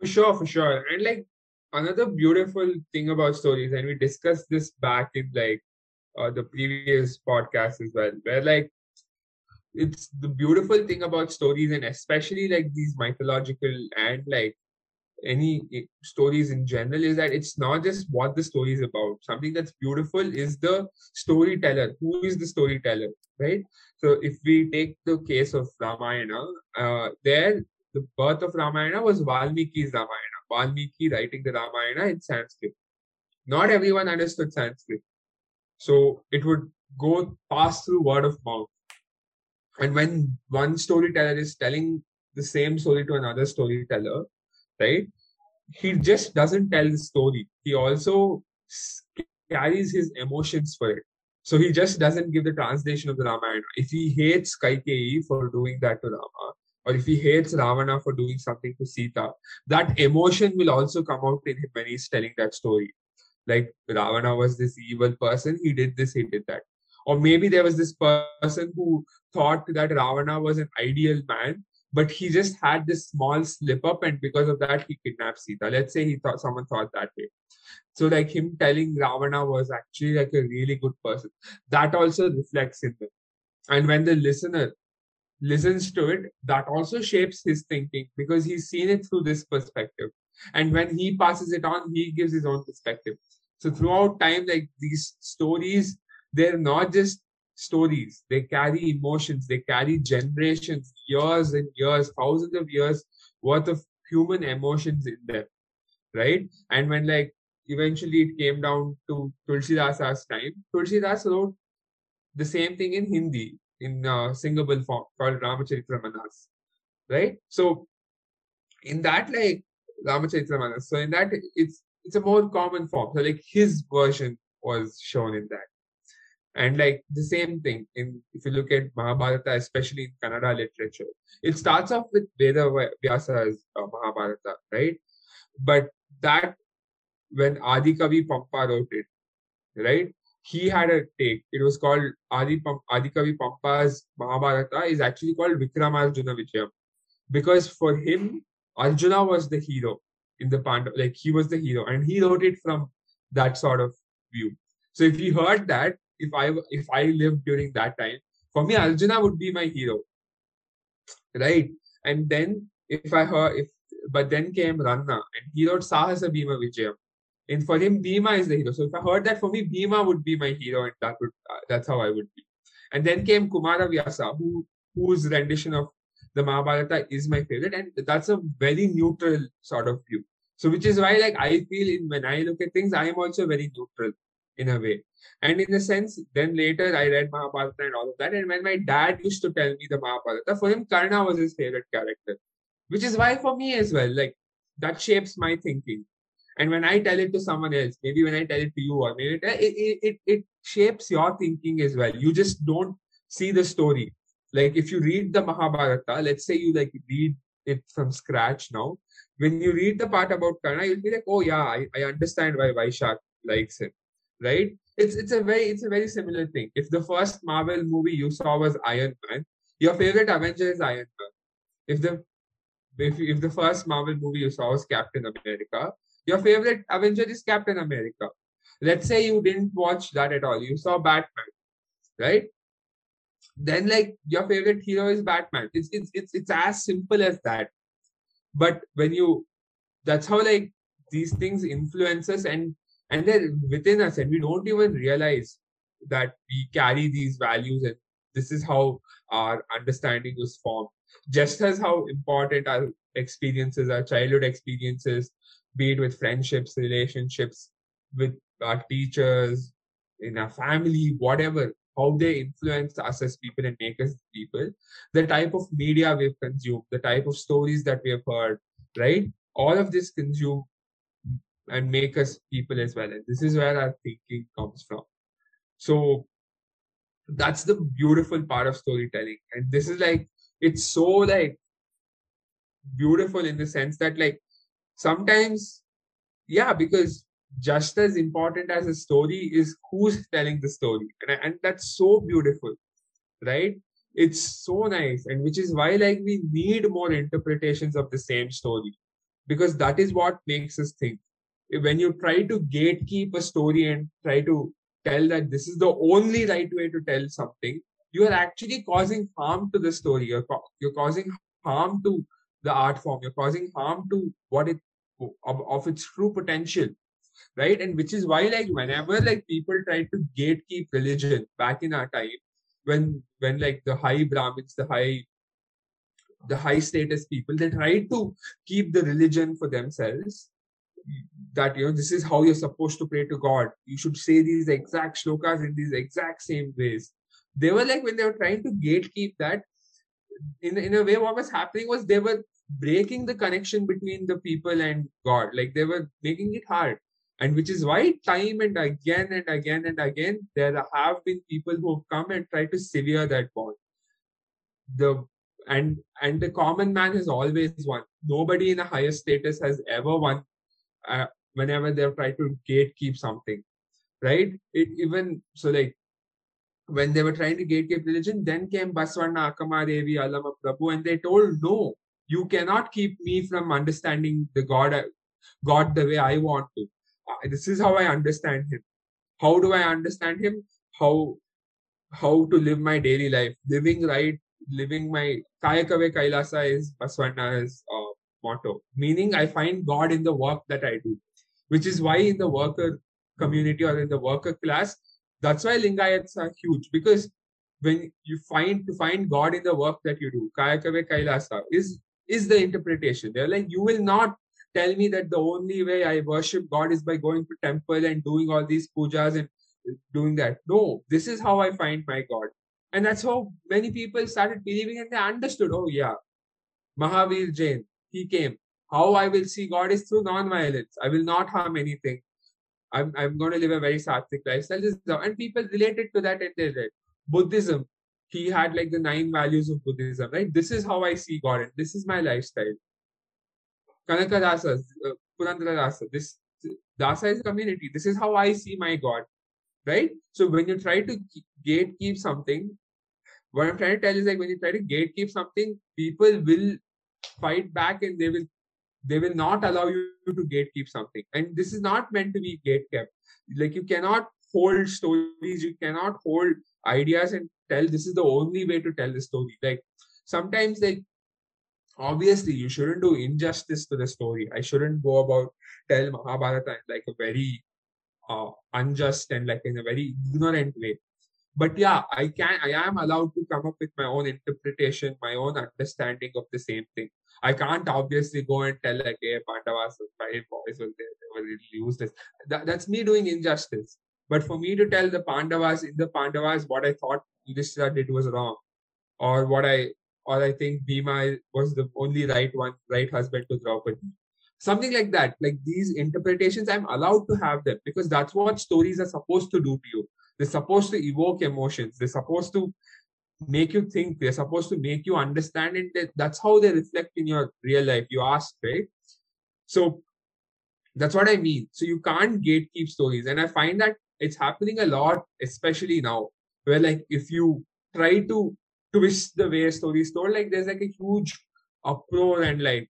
For sure, for sure. And like another beautiful thing about stories, and we discussed this back in like uh, the previous podcast as well, where like it's the beautiful thing about stories and especially like these mythological and like any stories in general is that it's not just what the story is about. Something that's beautiful is the storyteller. Who is the storyteller, right? So if we take the case of Ramayana, uh, there the birth of Ramayana was Valmiki's Ramayana. Valmiki writing the Ramayana in Sanskrit. Not everyone understood Sanskrit. So it would go pass through word of mouth. And when one storyteller is telling the same story to another storyteller, right? He just doesn't tell the story. He also carries his emotions for it. So he just doesn't give the translation of the Ramayana. If he hates Kaikeyi for doing that to Rama, or if he hates Ravana for doing something to Sita, that emotion will also come out in him when he's telling that story. Like Ravana was this evil person, he did this, he did that. Or maybe there was this person who thought that Ravana was an ideal man, but he just had this small slip up and because of that, he kidnapped Sita. Let's say he thought someone thought that way. So like him telling Ravana was actually like a really good person. That also reflects in them. And when the listener listens to it, that also shapes his thinking because he's seen it through this perspective. And when he passes it on, he gives his own perspective. So throughout time, like these stories, they're not just stories, they carry emotions, they carry generations, years and years, thousands of years worth of human emotions in them, right? And when like eventually it came down to Tulsi Dasa's time, Tulsi Das wrote the same thing in Hindi in uh, singable form called Ramacharitra Manas, right? So in that like Ramacharitra Manas, so in that it's it's a more common form. So like his version was shown in that. And like the same thing, in if you look at Mahabharata, especially in Kannada literature, it starts off with Veda Vyasa's uh, Mahabharata, right? But that when Adi Kavi Pampa wrote it, right? he had a take. It was called Adi Adikavi Pampa's Mahabharata is actually called Vikramarjuna Vijayam, because for him Arjuna was the hero in the Pandava, like he was the hero, and he wrote it from that sort of view. So if he heard that, if I if I lived during that time, for me Arjuna would be my hero, right? And then if I heard if but then came Ranna, and he wrote Sahasa Bhima Vijayam. And for him, Bhima is the hero. So if I heard that, for me, Bhima would be my hero, and that would uh, that's how I would be. And then came Kumaravyasa, who whose rendition of the Mahabharata is my favorite, and that's a very neutral sort of view. So which is why, like, I feel in when I look at things, I am also very neutral in a way. And in a sense, then later I read Mahabharata and all of that. And when my dad used to tell me the Mahabharata, for him, Karna was his favorite character, which is why for me as well, like, that shapes my thinking. And when I tell it to someone else, maybe when I tell it to you, or maybe it it, it it shapes your thinking as well. You just don't see the story. Like if you read the Mahabharata, let's say you like read it from scratch now. When you read the part about Karna, you'll be like, oh yeah, I, I understand why Vaishakh likes him, right? It's it's a very it's a very similar thing. If the first Marvel movie you saw was Iron Man, your favorite Avenger is Iron Man. If the if if the first Marvel movie you saw was Captain America, your favorite Avenger is Captain America. Let's say you didn't watch that at all. You saw Batman, right? Then, like, your favorite hero is Batman. It's it's it's it's as simple as that. But when you, that's how like these things influence us, and and they're within us, and we don't even realize that we carry these values, and this is how our understanding was formed. Just as how important our experiences, our childhood experiences, be it with friendships, relationships, with our teachers, in our family, whatever, how they influence us as people and make us people, the type of media we've consumed, the type of stories that we have heard, right? All of this consume and make us people as well. And this is where our thinking comes from. So that's the beautiful part of storytelling. And this is like, it's so like beautiful in the sense that like, sometimes, yeah, because just as important as a story is who's telling the story. And, and that's so beautiful, right? It's so nice. And which is why, like, we need more interpretations of the same story, because that is what makes us think. When you try to gatekeep a story and try to tell that this is the only right way to tell something, you are actually causing harm to the story. You're, you're causing harm to the art form, you're causing harm to what it of, of its true potential, right? And which is why, like, whenever like people try to gatekeep religion back in our time, when when like the high Brahmins, the high the high status people, they try to keep the religion for themselves. That, you know, this is how you're supposed to pray to God. You should say these exact shlokas in these exact same ways. They were like, when they were trying to gatekeep that, in in a way, what was happening was they were breaking the connection between the people and God. Like, they were making it hard. And which is why time and again and again and again, there have been people who have come and tried to sever that bond. The and and the common man has always won. Nobody in a higher status has ever won uh, whenever they've tried to gatekeep something, right? It even so, like, when they were trying to gatekeep religion, then came Basavanna, Akama Devi, Allama Prabhu, and they told, no, you cannot keep me from understanding the God, God the way I want to. This is how I understand him. How do I understand him? How, how to live my daily life. Living right, living my Kaya Kave Kailasa is Basavanna's uh, motto. Meaning, I find God in the work that I do. Which is why in the worker community or in the worker class, that's why Lingayats are huge, because when you find to find God in the work that you do, Kaya Kave Kailasa is, is the interpretation. They're like, you will not tell me that the only way I worship God is by going to temple and doing all these pujas and doing that. No, this is how I find my God. And that's how many people started believing, and they understood, oh yeah, Mahavir Jain, he came. How I will see God is through non-violence. I will not harm anything. I'm, I'm going to live a very sattvic lifestyle. And people related to that, and they read Buddhism. He had like the nine values of Buddhism, right? This is how I see God, and this is my lifestyle. Kanaka Dasa, uh, Purandara Dasa. This Dasa is a community. This is how I see my God. right? So when you try to gatekeep something, what I'm trying to tell you is like when you try to gatekeep something, people will fight back and they will they will not allow you to gatekeep something. And this is not meant to be gatekept. Like you cannot hold stories, you cannot hold ideas and tell this is the only way to tell the story. Like sometimes like obviously you shouldn't do injustice to the story. I shouldn't go about tell Mahabharata in like a very uh, unjust and like in a very ignorant way. But yeah, I can I am allowed to come up with my own interpretation, my own understanding of the same thing. I can't obviously go and tell like, hey, Pandavas, five boys will use this. That, that's me doing injustice. But for me to tell the Pandavas in the Pandavas what I thought Krishna did was wrong, or what I or I think Bhima was the only right one, right husband to Draupadi. Something like that. Like these interpretations, I'm allowed to have them because that's what stories are supposed to do to you. They're supposed to evoke emotions. They're supposed to make you think. They're supposed to make you understand. And that's how they reflect in your real life. You asked, right? So that's what I mean. So you can't gatekeep stories. And I find that it's happening a lot, especially now, where like if you try to twist the way a story is told, like there's like a huge uproar and like,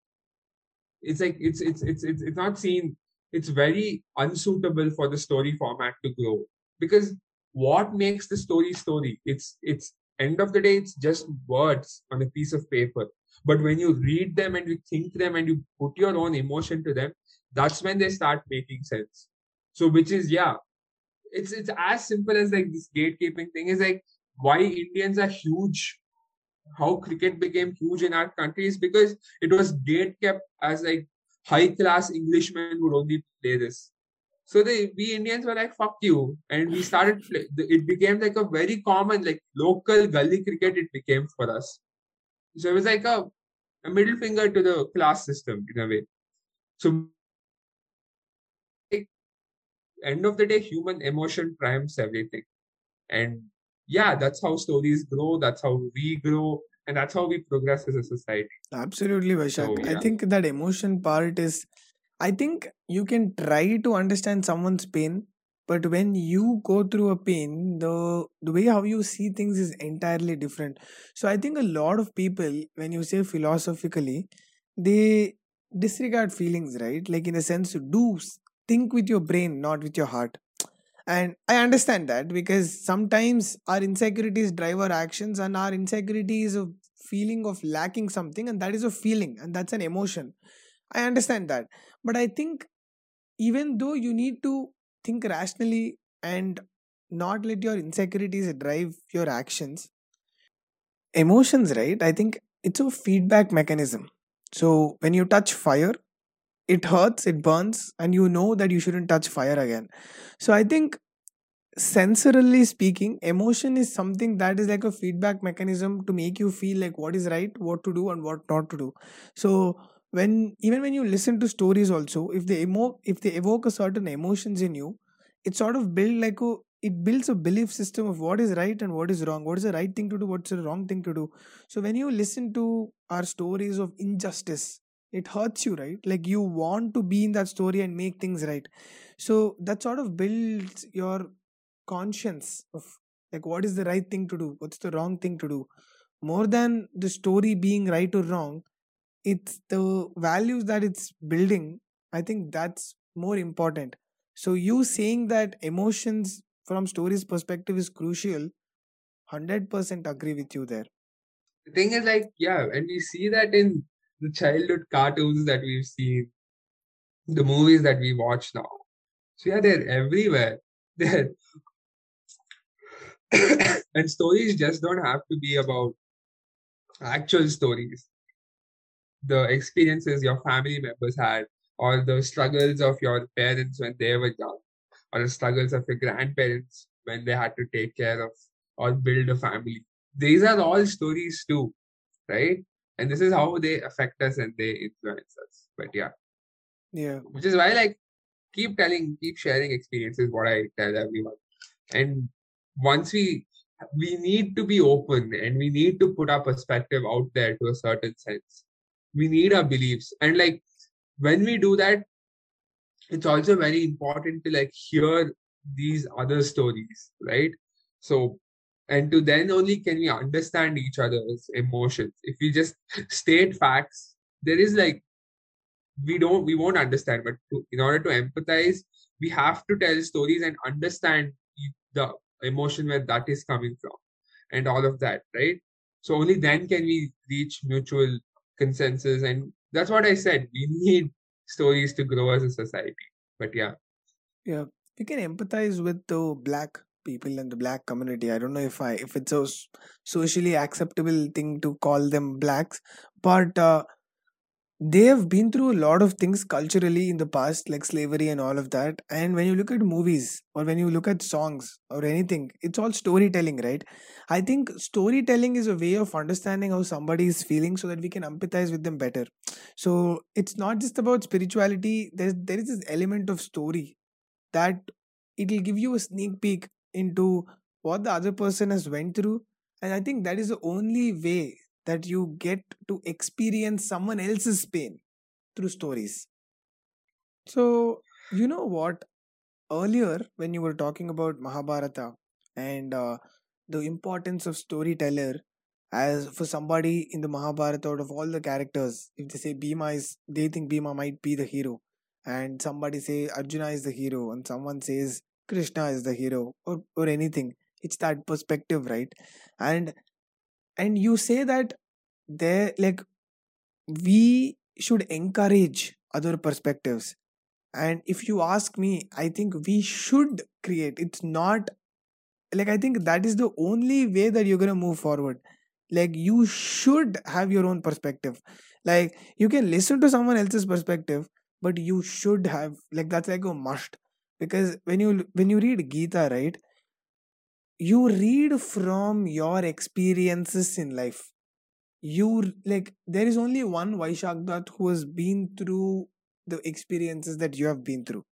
it's like, it's, it's, it's, it's, it's not seen. It's very unsuitable for the story format to grow. Because what makes the story story? It's, it's end of the day, it's just words on a piece of paper. But when you read them and you think them and you put your own emotion to them, that's when they start making sense. So which is, yeah, it's, it's as simple as like this gatekeeping thing is like why Indians are huge, how cricket became huge in our country is because it was gatekept as like high class Englishmen would only play this. So they, we Indians were like, fuck you. And we started, play, it became like a very common, like local gully cricket it became for us. So it was like a, a middle finger to the class system in a way. So like, end of the day, human emotion triumphs everything. And yeah, that's how stories grow. That's how we grow. And that's how we progress as a society. Absolutely, Vaishakh. So, yeah. I think that emotion part is... I think you can try to understand someone's pain, but when you go through a pain, the, the way how you see things is entirely different. So I think a lot of people, when you say philosophically, they disregard feelings, right? Like in a sense, do think with your brain, not with your heart. And I understand that because sometimes our insecurities drive our actions and our insecurity is a feeling of lacking something, and that is a feeling and that's an emotion. I understand that. But I think even though you need to think rationally and not let your insecurities drive your actions, emotions, right? I think it's a feedback mechanism. So when you touch fire, it hurts, it burns, and you know that you shouldn't touch fire again. So I think sensorily speaking, emotion is something that is like a feedback mechanism to make you feel like what is right, what to do and what not to do. So When even when you listen to stories also, if they emo, if they evoke a certain emotions in you, it sort of build like a, it builds a belief system of what is right and what is wrong, what is the right thing to do, what's the wrong thing to do. So when you listen to our stories of injustice, it hurts you, right? Like you want to be in that story and make things right. So that sort of builds your conscience of like what is the right thing to do, what's the wrong thing to do. More than the story being right or wrong, it's the values that it's building. I think that's more important. So you saying that emotions from stories perspective is crucial, one hundred percent agree with you there. The thing is like, yeah, and we see that in the childhood cartoons that we've seen, the movies that we watch now. So yeah, they're everywhere. They're and stories just don't have to be about actual stories. The experiences your family members had, or the struggles of your parents when they were young, or the struggles of your grandparents when they had to take care of or build a family. These are all stories too, right? And this is how they affect us and they influence us. But yeah. Yeah. Which is why like keep telling, keep sharing experiences, what I tell everyone. And once we, we need to be open and we need to put our perspective out there to a certain sense. We need our beliefs. And like, when we do that, it's also very important to like hear these other stories, right? So, and to then only can we understand each other's emotions. If we just state facts, there is like, we don't, we won't understand. But to, in order to empathize, we have to tell stories and understand the emotion where that is coming from and all of that, right? So only then can we reach mutual consensus. And that's what I said. We need stories to grow as a society. But yeah. Yeah. You can empathize with the black people and the black community. I don't know if I if it's a socially acceptable thing to call them blacks, but uh, they have been through a lot of things culturally in the past, like slavery and all of that. And when you look at movies or when you look at songs or anything, it's all storytelling, right? I think storytelling is a way of understanding how somebody is feeling so that we can empathize with them better. So it's not just about spirituality. There's, there is this element of story that it will give you a sneak peek into what the other person has went through. And I think that is the only way that you get to experience someone else's pain through stories. So, you know what? Earlier, when you were talking about Mahabharata and uh, the importance of storyteller as for somebody in the Mahabharata, out of all the characters, if they say Bhima is, they think Bhima might be the hero. And somebody say Arjuna is the hero and someone says Krishna is the hero or, or anything. It's that perspective, right? And and you say that there, like, we should encourage other perspectives. And if you ask me, I think we should create. It's not like, I think that is the only way that you're going to move forward. Like, you should have your own perspective. Like, you can listen to someone else's perspective, but you should have, like, that's like a must. Because when you when you read Gita, right, you read from your experiences in life. You, like, there is only one Vaishakh Dutt who has been through the experiences that you have been through.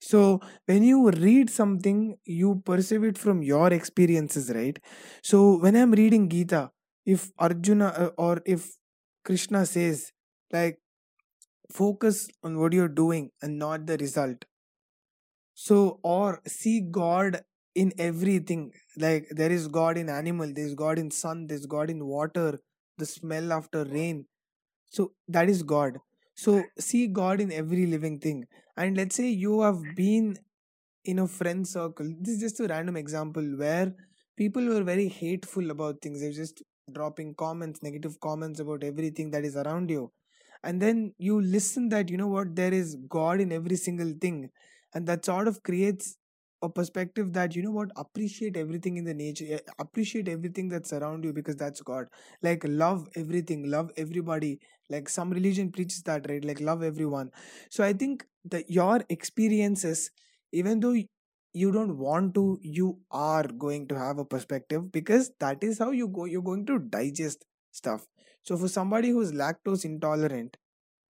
So when you read something, you perceive it from your experiences, right? So when I'm reading Gita, if Arjuna or if Krishna says, like, focus on what you're doing and not the result. So, or see God in everything. Like, there is God in animal, there is God in sun, there is God in water, the smell after rain. So that is God. So see God in every living thing. And let's say you have been in a friend circle. This is just a random example where people were very hateful about things. They were just dropping comments, negative comments about everything that is around you. And then you listen that, you know what, there is God in every single thing. And that sort of creates a perspective that, you know what, appreciate everything in the nature, appreciate everything that's around you because that's God. Like, love everything, love everybody. Like, some religion preaches that, right? Like, love everyone. So I think that your experiences, even though you don't want to, you are going to have a perspective because that is how you go, you're going to digest stuff. So for somebody who's lactose intolerant,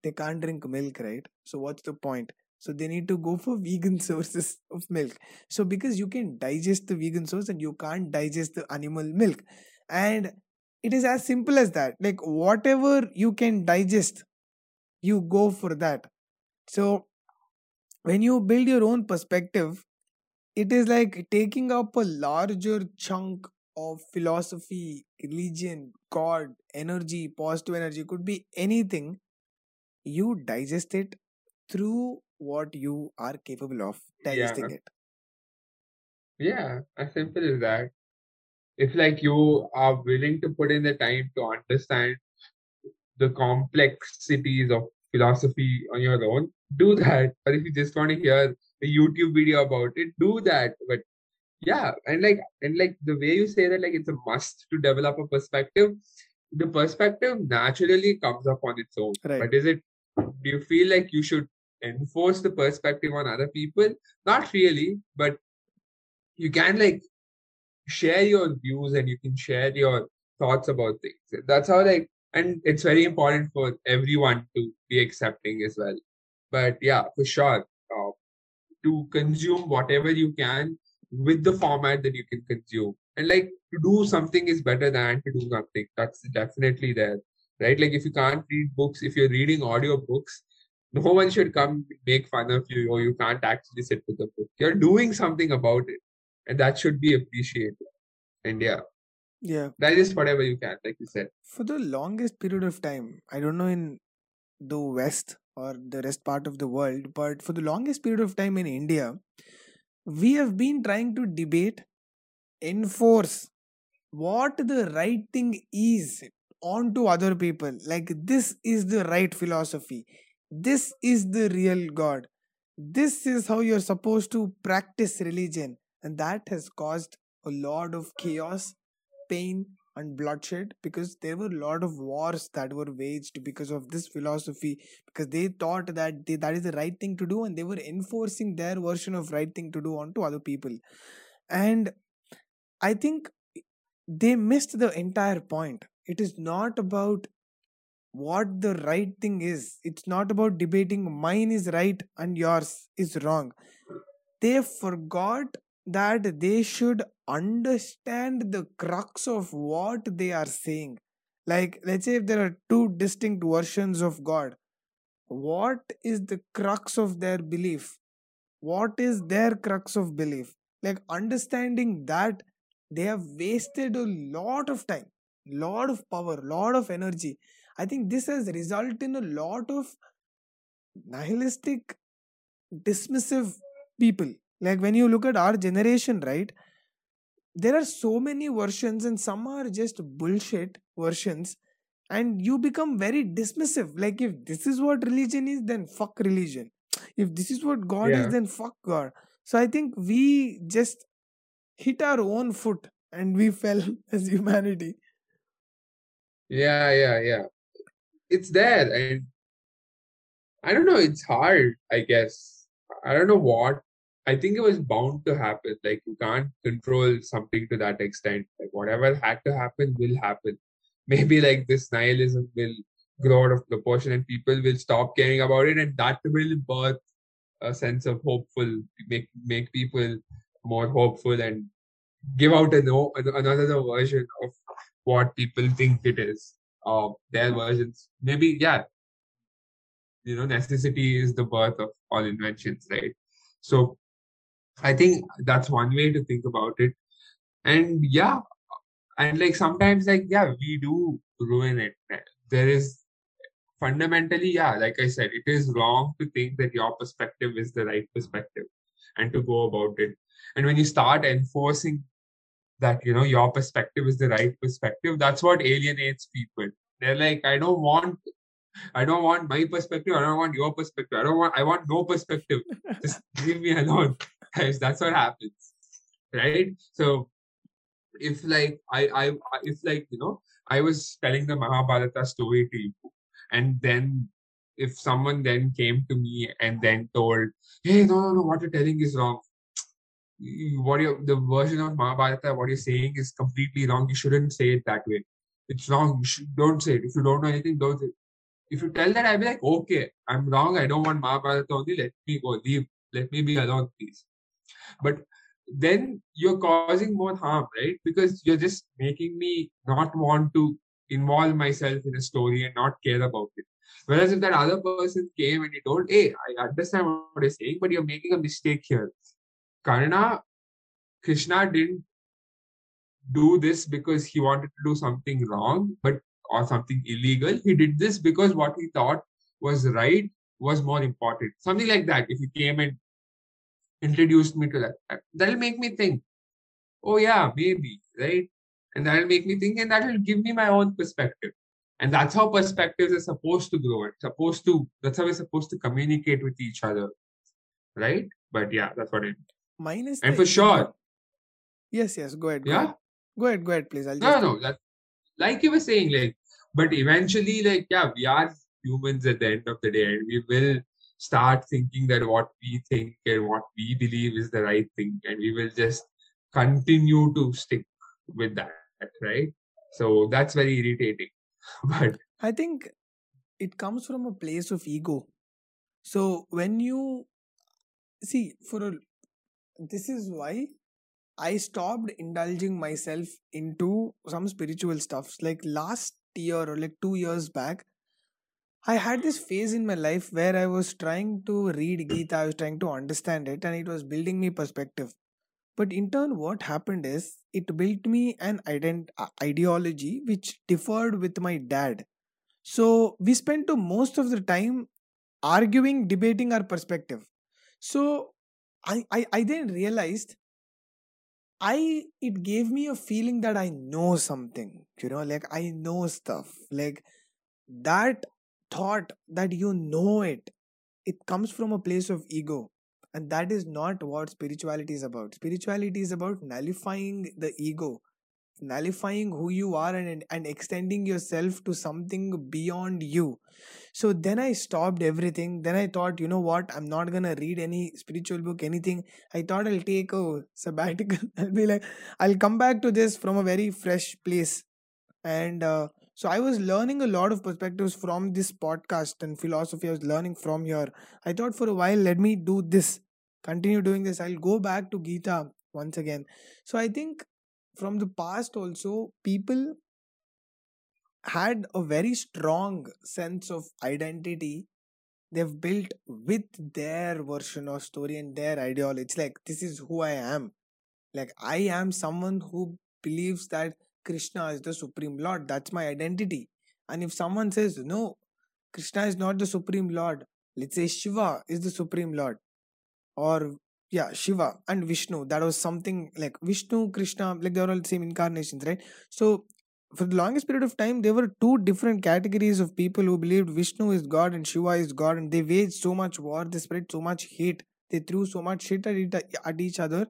they can't drink milk, right? So what's the point? So they need to go for vegan sources of milk. So because you can digest the vegan source and you can't digest the animal milk. And it is as simple as that. Like, whatever you can digest, you go for that. So when you build your own perspective, it is like taking up a larger chunk of philosophy, religion, God, energy, positive energy, could be anything. You digest it through what you are capable of digesting yeah. it. Yeah, as simple as that. If, like, you are willing to put in the time to understand the complexities of philosophy on your own, do that. Or if you just want to hear a YouTube video about it, do that. But yeah, and like and like the way you say that, like, it's a must to develop a perspective. The perspective naturally comes up on its own. Right. But is it? Do you feel like you should enforce the perspective on other people? Not really, but you can, like, share your views and you can share your thoughts about things. That's how, like, and it's very important for everyone to be accepting as well. But yeah, for sure, uh, to consume whatever you can with the format that you can consume. And, like, to do something is better than to do nothing. That's definitely there, right? Like, if you can't read books, if you're reading audio books, No one should come make fun of you or you can't actually sit with a book. You're doing something about it. And that should be appreciated. And yeah. Yeah. That is whatever you can, like you said. For the longest period of time, I don't know in the West or the rest part of the world, but for the longest period of time in India, we have been trying to debate, enforce what the right thing is onto other people. Like, this is the right philosophy. This is the real God. This is how you're supposed to practice religion. And that has caused a lot of chaos, pain and bloodshed, because there were a lot of wars that were waged because of this philosophy, because they thought that they, that is the right thing to do, and they were enforcing their version of right thing to do onto other people. And I think they missed the entire point. It is not about what the right thing is. It's not about debating mine is right and yours is wrong. They forgot that they should understand the crux of what they are saying. Like, let's say if there are two distinct versions of God, what is the crux of their belief? What is their crux of belief? Like, understanding that, they have wasted a lot of time, lot of power, lot of energy. I think this has resulted in a lot of nihilistic, dismissive people. Like, when you look at our generation, right, there are so many versions and some are just bullshit versions, and you become very dismissive. Like, if this is what religion is, then fuck religion. If this is what God yeah. is, then fuck God. So I think we just hit our own foot and we fell as humanity. Yeah, yeah, yeah. It's there. And I don't know, it's hard, I guess. I don't know what. I think it was bound to happen. Like, you can't control something to that extent. Like, whatever had to happen will happen. Maybe like this nihilism will grow out of proportion and people will stop caring about it, and that will birth a sense of hopeful, make make people more hopeful and give out a no, another version of what people think it is. Uh, their versions. Maybe, yeah. You know, necessity is the birth of all inventions, right? So I think that's one way to think about it. And yeah, and like sometimes like, yeah, we do ruin it. There is fundamentally, yeah, like I said, it is wrong to think that your perspective is the right perspective and to go about it. And when you start enforcing that, you know, your perspective is the right perspective, that's what alienates people. They're like, I don't want... I don't want my perspective. I don't want your perspective. I don't want, I want no perspective. Just leave me alone. That's what happens. Right? So if like, I, I, if like, you know, I was telling the Mahabharata story to you, and then if someone then came to me and then told, hey, no, no, no, what you're telling is wrong. What you, the version of Mahabharata, what you're saying is completely wrong. You shouldn't say it that way. It's wrong. You should, don't say it. If you don't know anything, don't say it. If you tell that, I'll be like, okay, I'm wrong. I don't want Mahabharata only. Let me go. Leave. Let me be alone, please. But then you're causing more harm, right? Because you're just making me not want to involve myself in a story and not care about it. Whereas if that other person came and he told, hey, I understand what you're saying, but you're making a mistake here. Karna, Krishna didn't do this because he wanted to do something wrong, but or something illegal. He did this because what he thought was right was more important. Something like that. If he came and introduced me to that, that'll make me think, oh yeah, maybe, right? And that'll make me think, and that'll give me my own perspective. And that's how perspectives are supposed to grow. It's supposed to, that's how we're supposed to communicate with each other, right? But yeah, that's what it is. Mine is and for sure. Yes, yes, go ahead. Go yeah? Ahead. Go ahead, go ahead, please. I'll just no, no, that's, like you were saying, like, but eventually, like, yeah, we are humans at the end of the day, and we will start thinking that what we think and what we believe is the right thing, and we will just continue to stick with that, right? So that's very irritating. But I think it comes from a place of ego. So when you see, for a, this is why I stopped indulging myself into some spiritual stuff. Like last year or like two years back, I had this phase in my life where I was trying to read Gita, I was trying to understand it, and it was building me perspective. But in turn, what happened is it built me an ident- ideology which differed with my dad. So we spent most of the time arguing, debating our perspective. So I, I, I then realized I it gave me a feeling that I know something, you know, like I know stuff, like that. Thought that you know it, it comes from a place of ego, and that is not what spirituality is about. Spirituality is about nullifying the ego, nullifying who you are and, and extending yourself to something beyond you. So then I stopped everything. Then I thought, you know what, I'm not gonna read any spiritual book, anything. I thought I'll take a sabbatical. I'll be like, I'll come back to this from a very fresh place. And uh, So I was learning a lot of perspectives from this podcast and philosophy. I was learning from here. I thought for a while, let me do this, continue doing this. I'll go back to Gita once again. So I think from the past also, people had a very strong sense of identity. They've built with their version of story and their ideology. It's like, this is who I am. Like, I am someone who believes that Krishna is the Supreme Lord. That's my identity. And if someone says, no, Krishna is not the Supreme Lord, let's say Shiva is the Supreme Lord. Or, yeah, Shiva and Vishnu. That was something like Vishnu, Krishna, like they were all the same incarnations, right? So, for the longest period of time, there were two different categories of people who believed Vishnu is God and Shiva is God. And they waged so much war, they spread so much hate, they threw so much shit at, it, at each other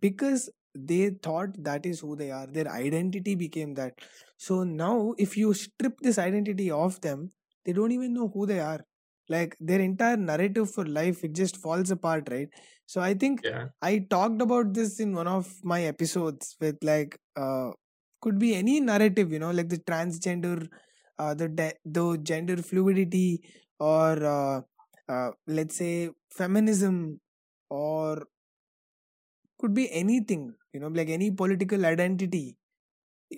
because they thought that is who they are. Their identity became that. So now if you strip this identity off them, they don't even know who they are. Like their entire narrative for life, it just falls apart, right? So I think yeah. I talked about this in one of my episodes with like, uh, could be any narrative, you know, like the transgender, uh, the, de- the gender fluidity or uh, uh, let's say feminism or could be anything, you know, like any political identity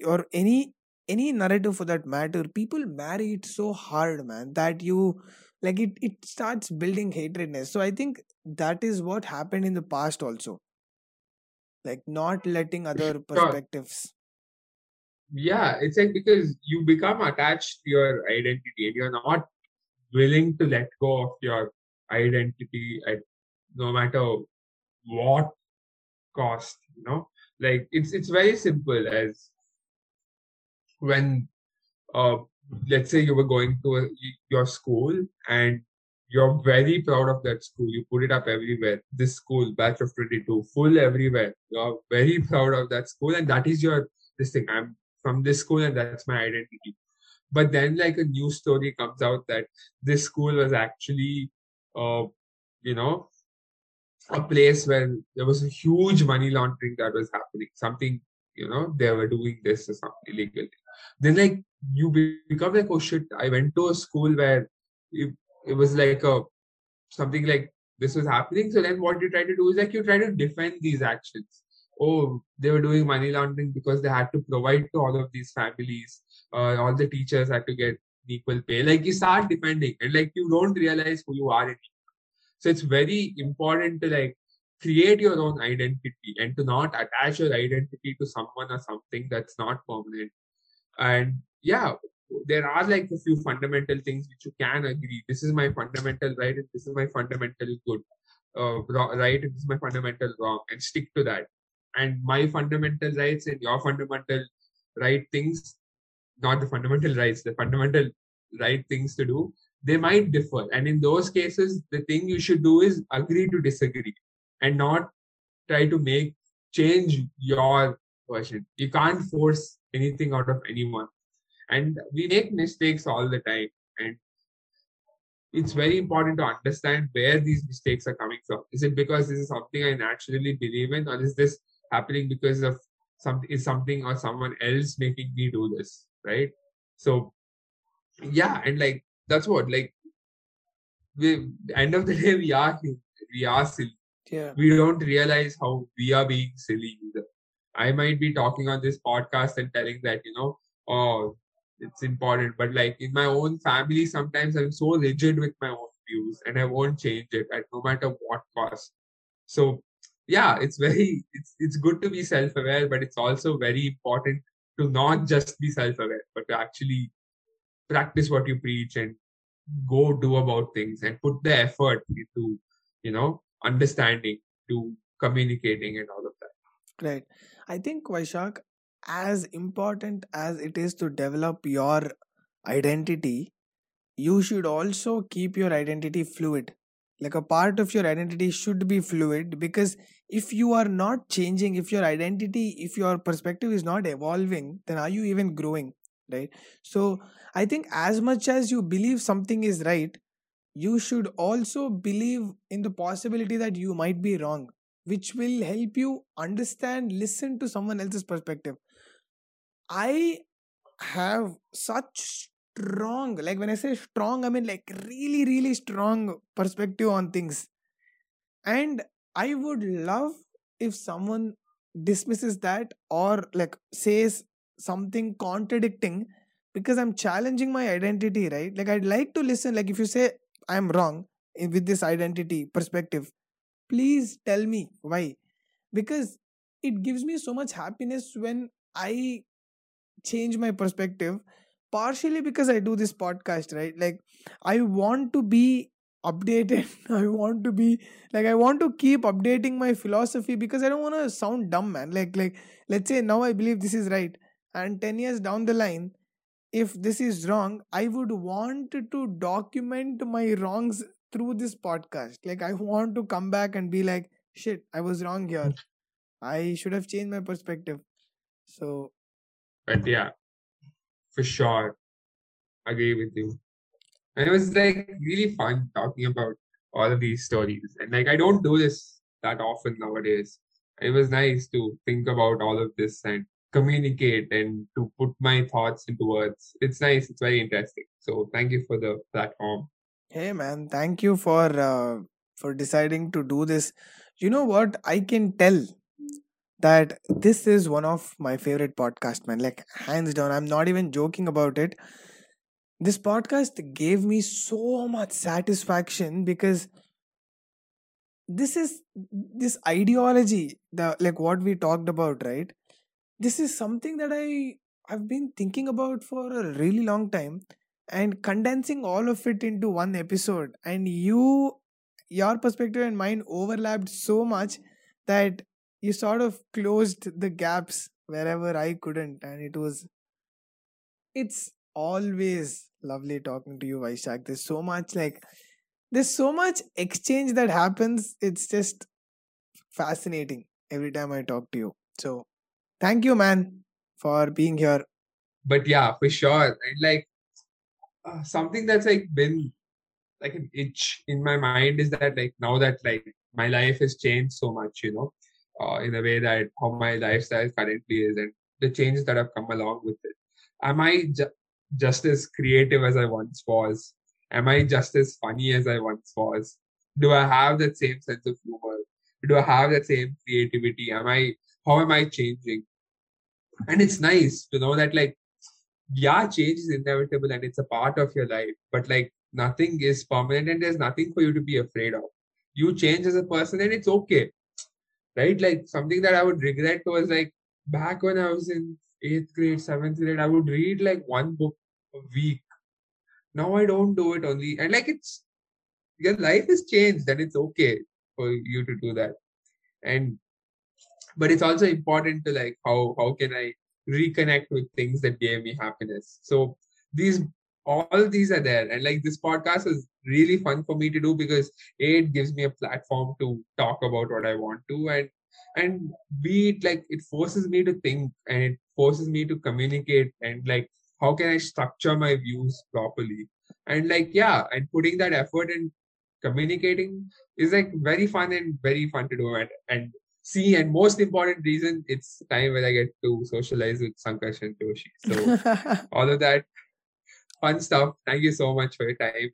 or any any narrative for that matter. People marry it so hard, man, that you, like it, it starts building hatredness. So I think that is what happened in the past also. Like not letting other perspectives. Yeah, it's like because you become attached to your identity and you're not willing to let go of your identity at no matter what cost, you know, like it's it's very simple as when uh let's say you were going to a, your school and you're very proud of that school, you put it up everywhere, this school, batch of twenty-two, full everywhere, you're very proud of that school and that is your this thing, I'm from this school and that's my identity. But then like a news story comes out that this school was actually uh you know a place where there was a huge money laundering that was happening. Something, you know, they were doing this or something illegal. Then like you become like, oh shit, I went to a school where it, it was like a something like this was happening. So then what you try to do is like you try to defend these actions. Oh, they were doing money laundering because they had to provide to all of these families. Uh, all the teachers had to get equal pay. Like you start defending and like you don't realize who you are anymore. So it's very important to like create your own identity and to not attach your identity to someone or something that's not permanent. And yeah, there are like a few fundamental things which you can agree. This is my fundamental right and this is my fundamental good, uh, right and this is my fundamental wrong, and stick to that. And my fundamental rights and your fundamental right things, not the fundamental rights, the fundamental right things to do, they might differ. And in those cases, the thing you should do is agree to disagree and not try to make change your version. You can't force anything out of anyone. And we make mistakes all the time. And it's very important to understand where these mistakes are coming from. Is it because this is something I naturally believe in, or is this happening because of some, is something or someone else making me do this, right? So, yeah, and like, that's what, like, we, end of the day, we are we are silly. Yeah. We don't realize how we are being silly either. I might be talking on this podcast and telling that, you know, oh, it's important. But like in my own family, sometimes I'm so rigid with my own views and I won't change it at no matter what cost. So yeah, it's very, it's, it's good to be self-aware, but it's also very important to not just be self-aware, but to actually practice what you preach and go do about things and put the effort into, you know, understanding, to communicating and all of that. Right. I think, Vaishakh, as important as it is to develop your identity, you should also keep your identity fluid. Like a part of your identity should be fluid, because if you are not changing, if your identity, if your perspective is not evolving, then are you even growing, right? So I think as much as you believe something is right, you should also believe in the possibility that you might be wrong, which will help you understand, listen to someone else's perspective. I have such strong, like when I say strong, I mean like really, really strong perspective on things. And I would love if someone dismisses that or like says something contradicting, because I'm challenging my identity, right? Like I'd like to listen, like if you say I'm wrong with this identity perspective, please tell me why. Because it gives me so much happiness when I change my perspective, partially because I do this podcast, right? Like I want to be updated. I want to be like, I want to keep updating my philosophy, because I don't want to sound dumb, man. Like, like, let's say now I believe this is right, and ten years down the line, if this is wrong, I would want to document my wrongs through this podcast. Like I want to come back and be like, shit, I was wrong here. I should have changed my perspective. So. But yeah, for sure. Agree with you. And it was like really fun talking about all of these stories. And like, I don't do this that often nowadays. It was nice to think about all of this and communicate and to put my thoughts into words. It's nice. It's very interesting. So thank you for the platform. Hey man, thank you for uh, for deciding to do this. You know what? I can tell that this is one of my favorite podcasts, man. Like hands down, I'm not even joking about it. This podcast gave me so much satisfaction, because this is this ideology, the like what we talked about, right? This is something that I I've been thinking about for a really long time. And condensing all of it into one episode, and you, your perspective and mine overlapped so much that you sort of closed the gaps wherever I couldn't. And it was, it's always lovely talking to you, Vaishakh. There's so much like, there's so much exchange that happens. It's just fascinating every time I talk to you. So thank you, man, for being here. But yeah, for sure. And like, Uh, something that's like been like an itch in my mind is that like now that like my life has changed so much, you know, uh, in a way that how my lifestyle currently is and the changes that have come along with it. Am I ju- just as creative as I once was? Am I just as funny as I once was? Do I have that same sense of humor? Do I have that same creativity? Am I, how am I changing? And it's nice to know that like, yeah, change is inevitable and it's a part of your life, but like nothing is permanent and there's nothing for you to be afraid of. You change as a person and it's okay, right? Like something that I would regret was like back when I was in eighth grade, seventh grade, I would read like one book a week. Now I don't do it only. And like it's, your life has changed and it's okay for you to do that. And, but it's also important to like, how, how can I reconnect with things that gave me happiness? So these, all these are there. And like this podcast is really fun for me to do, because A, it gives me a platform to talk about what I want to, and and B, it like it forces me to think and it forces me to communicate and like how can I structure my views properly. And like yeah, and putting that effort and communicating is like very fun and very fun to do. And and see, and most important reason, it's time when I get to socialize with Sankarshan Joshi. So all of that fun stuff. Thank you so much for your time.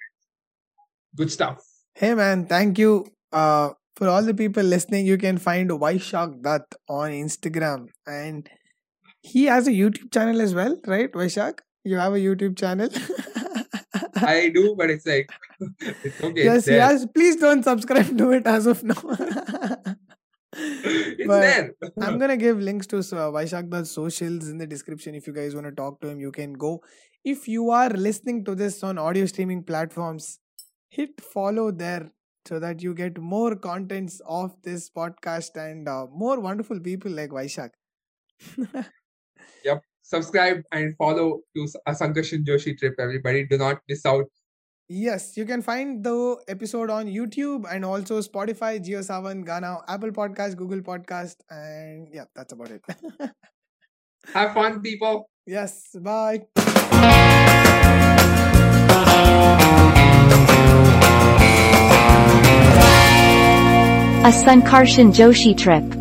Good stuff. Hey man, thank you. Uh, for all the people listening, you can find Vaishakh Dutt on Instagram, and he has a YouTube channel as well, right, Vaishakh? You have a YouTube channel? I do, but it's like, it's okay. Yes, it's yes. Please don't subscribe to it as of now. It's but there. I'm going to give links to uh, Vaishakh Dutt's socials in the description. If you guys want to talk to him, you can go. If you are listening to this on audio streaming platforms, hit follow there so that you get more contents of this podcast and uh, more wonderful people like Vaishakh. Yep. Subscribe and follow to a Sankarshan Joshi trip, everybody. Do not miss out. Yes, you can find the episode on YouTube and also Spotify, JioSaavn, Gaana, Apple Podcast, Google Podcast, and yeah, that's about it. Have fun, people. Yes, bye. A Sankarshan Joshi trip.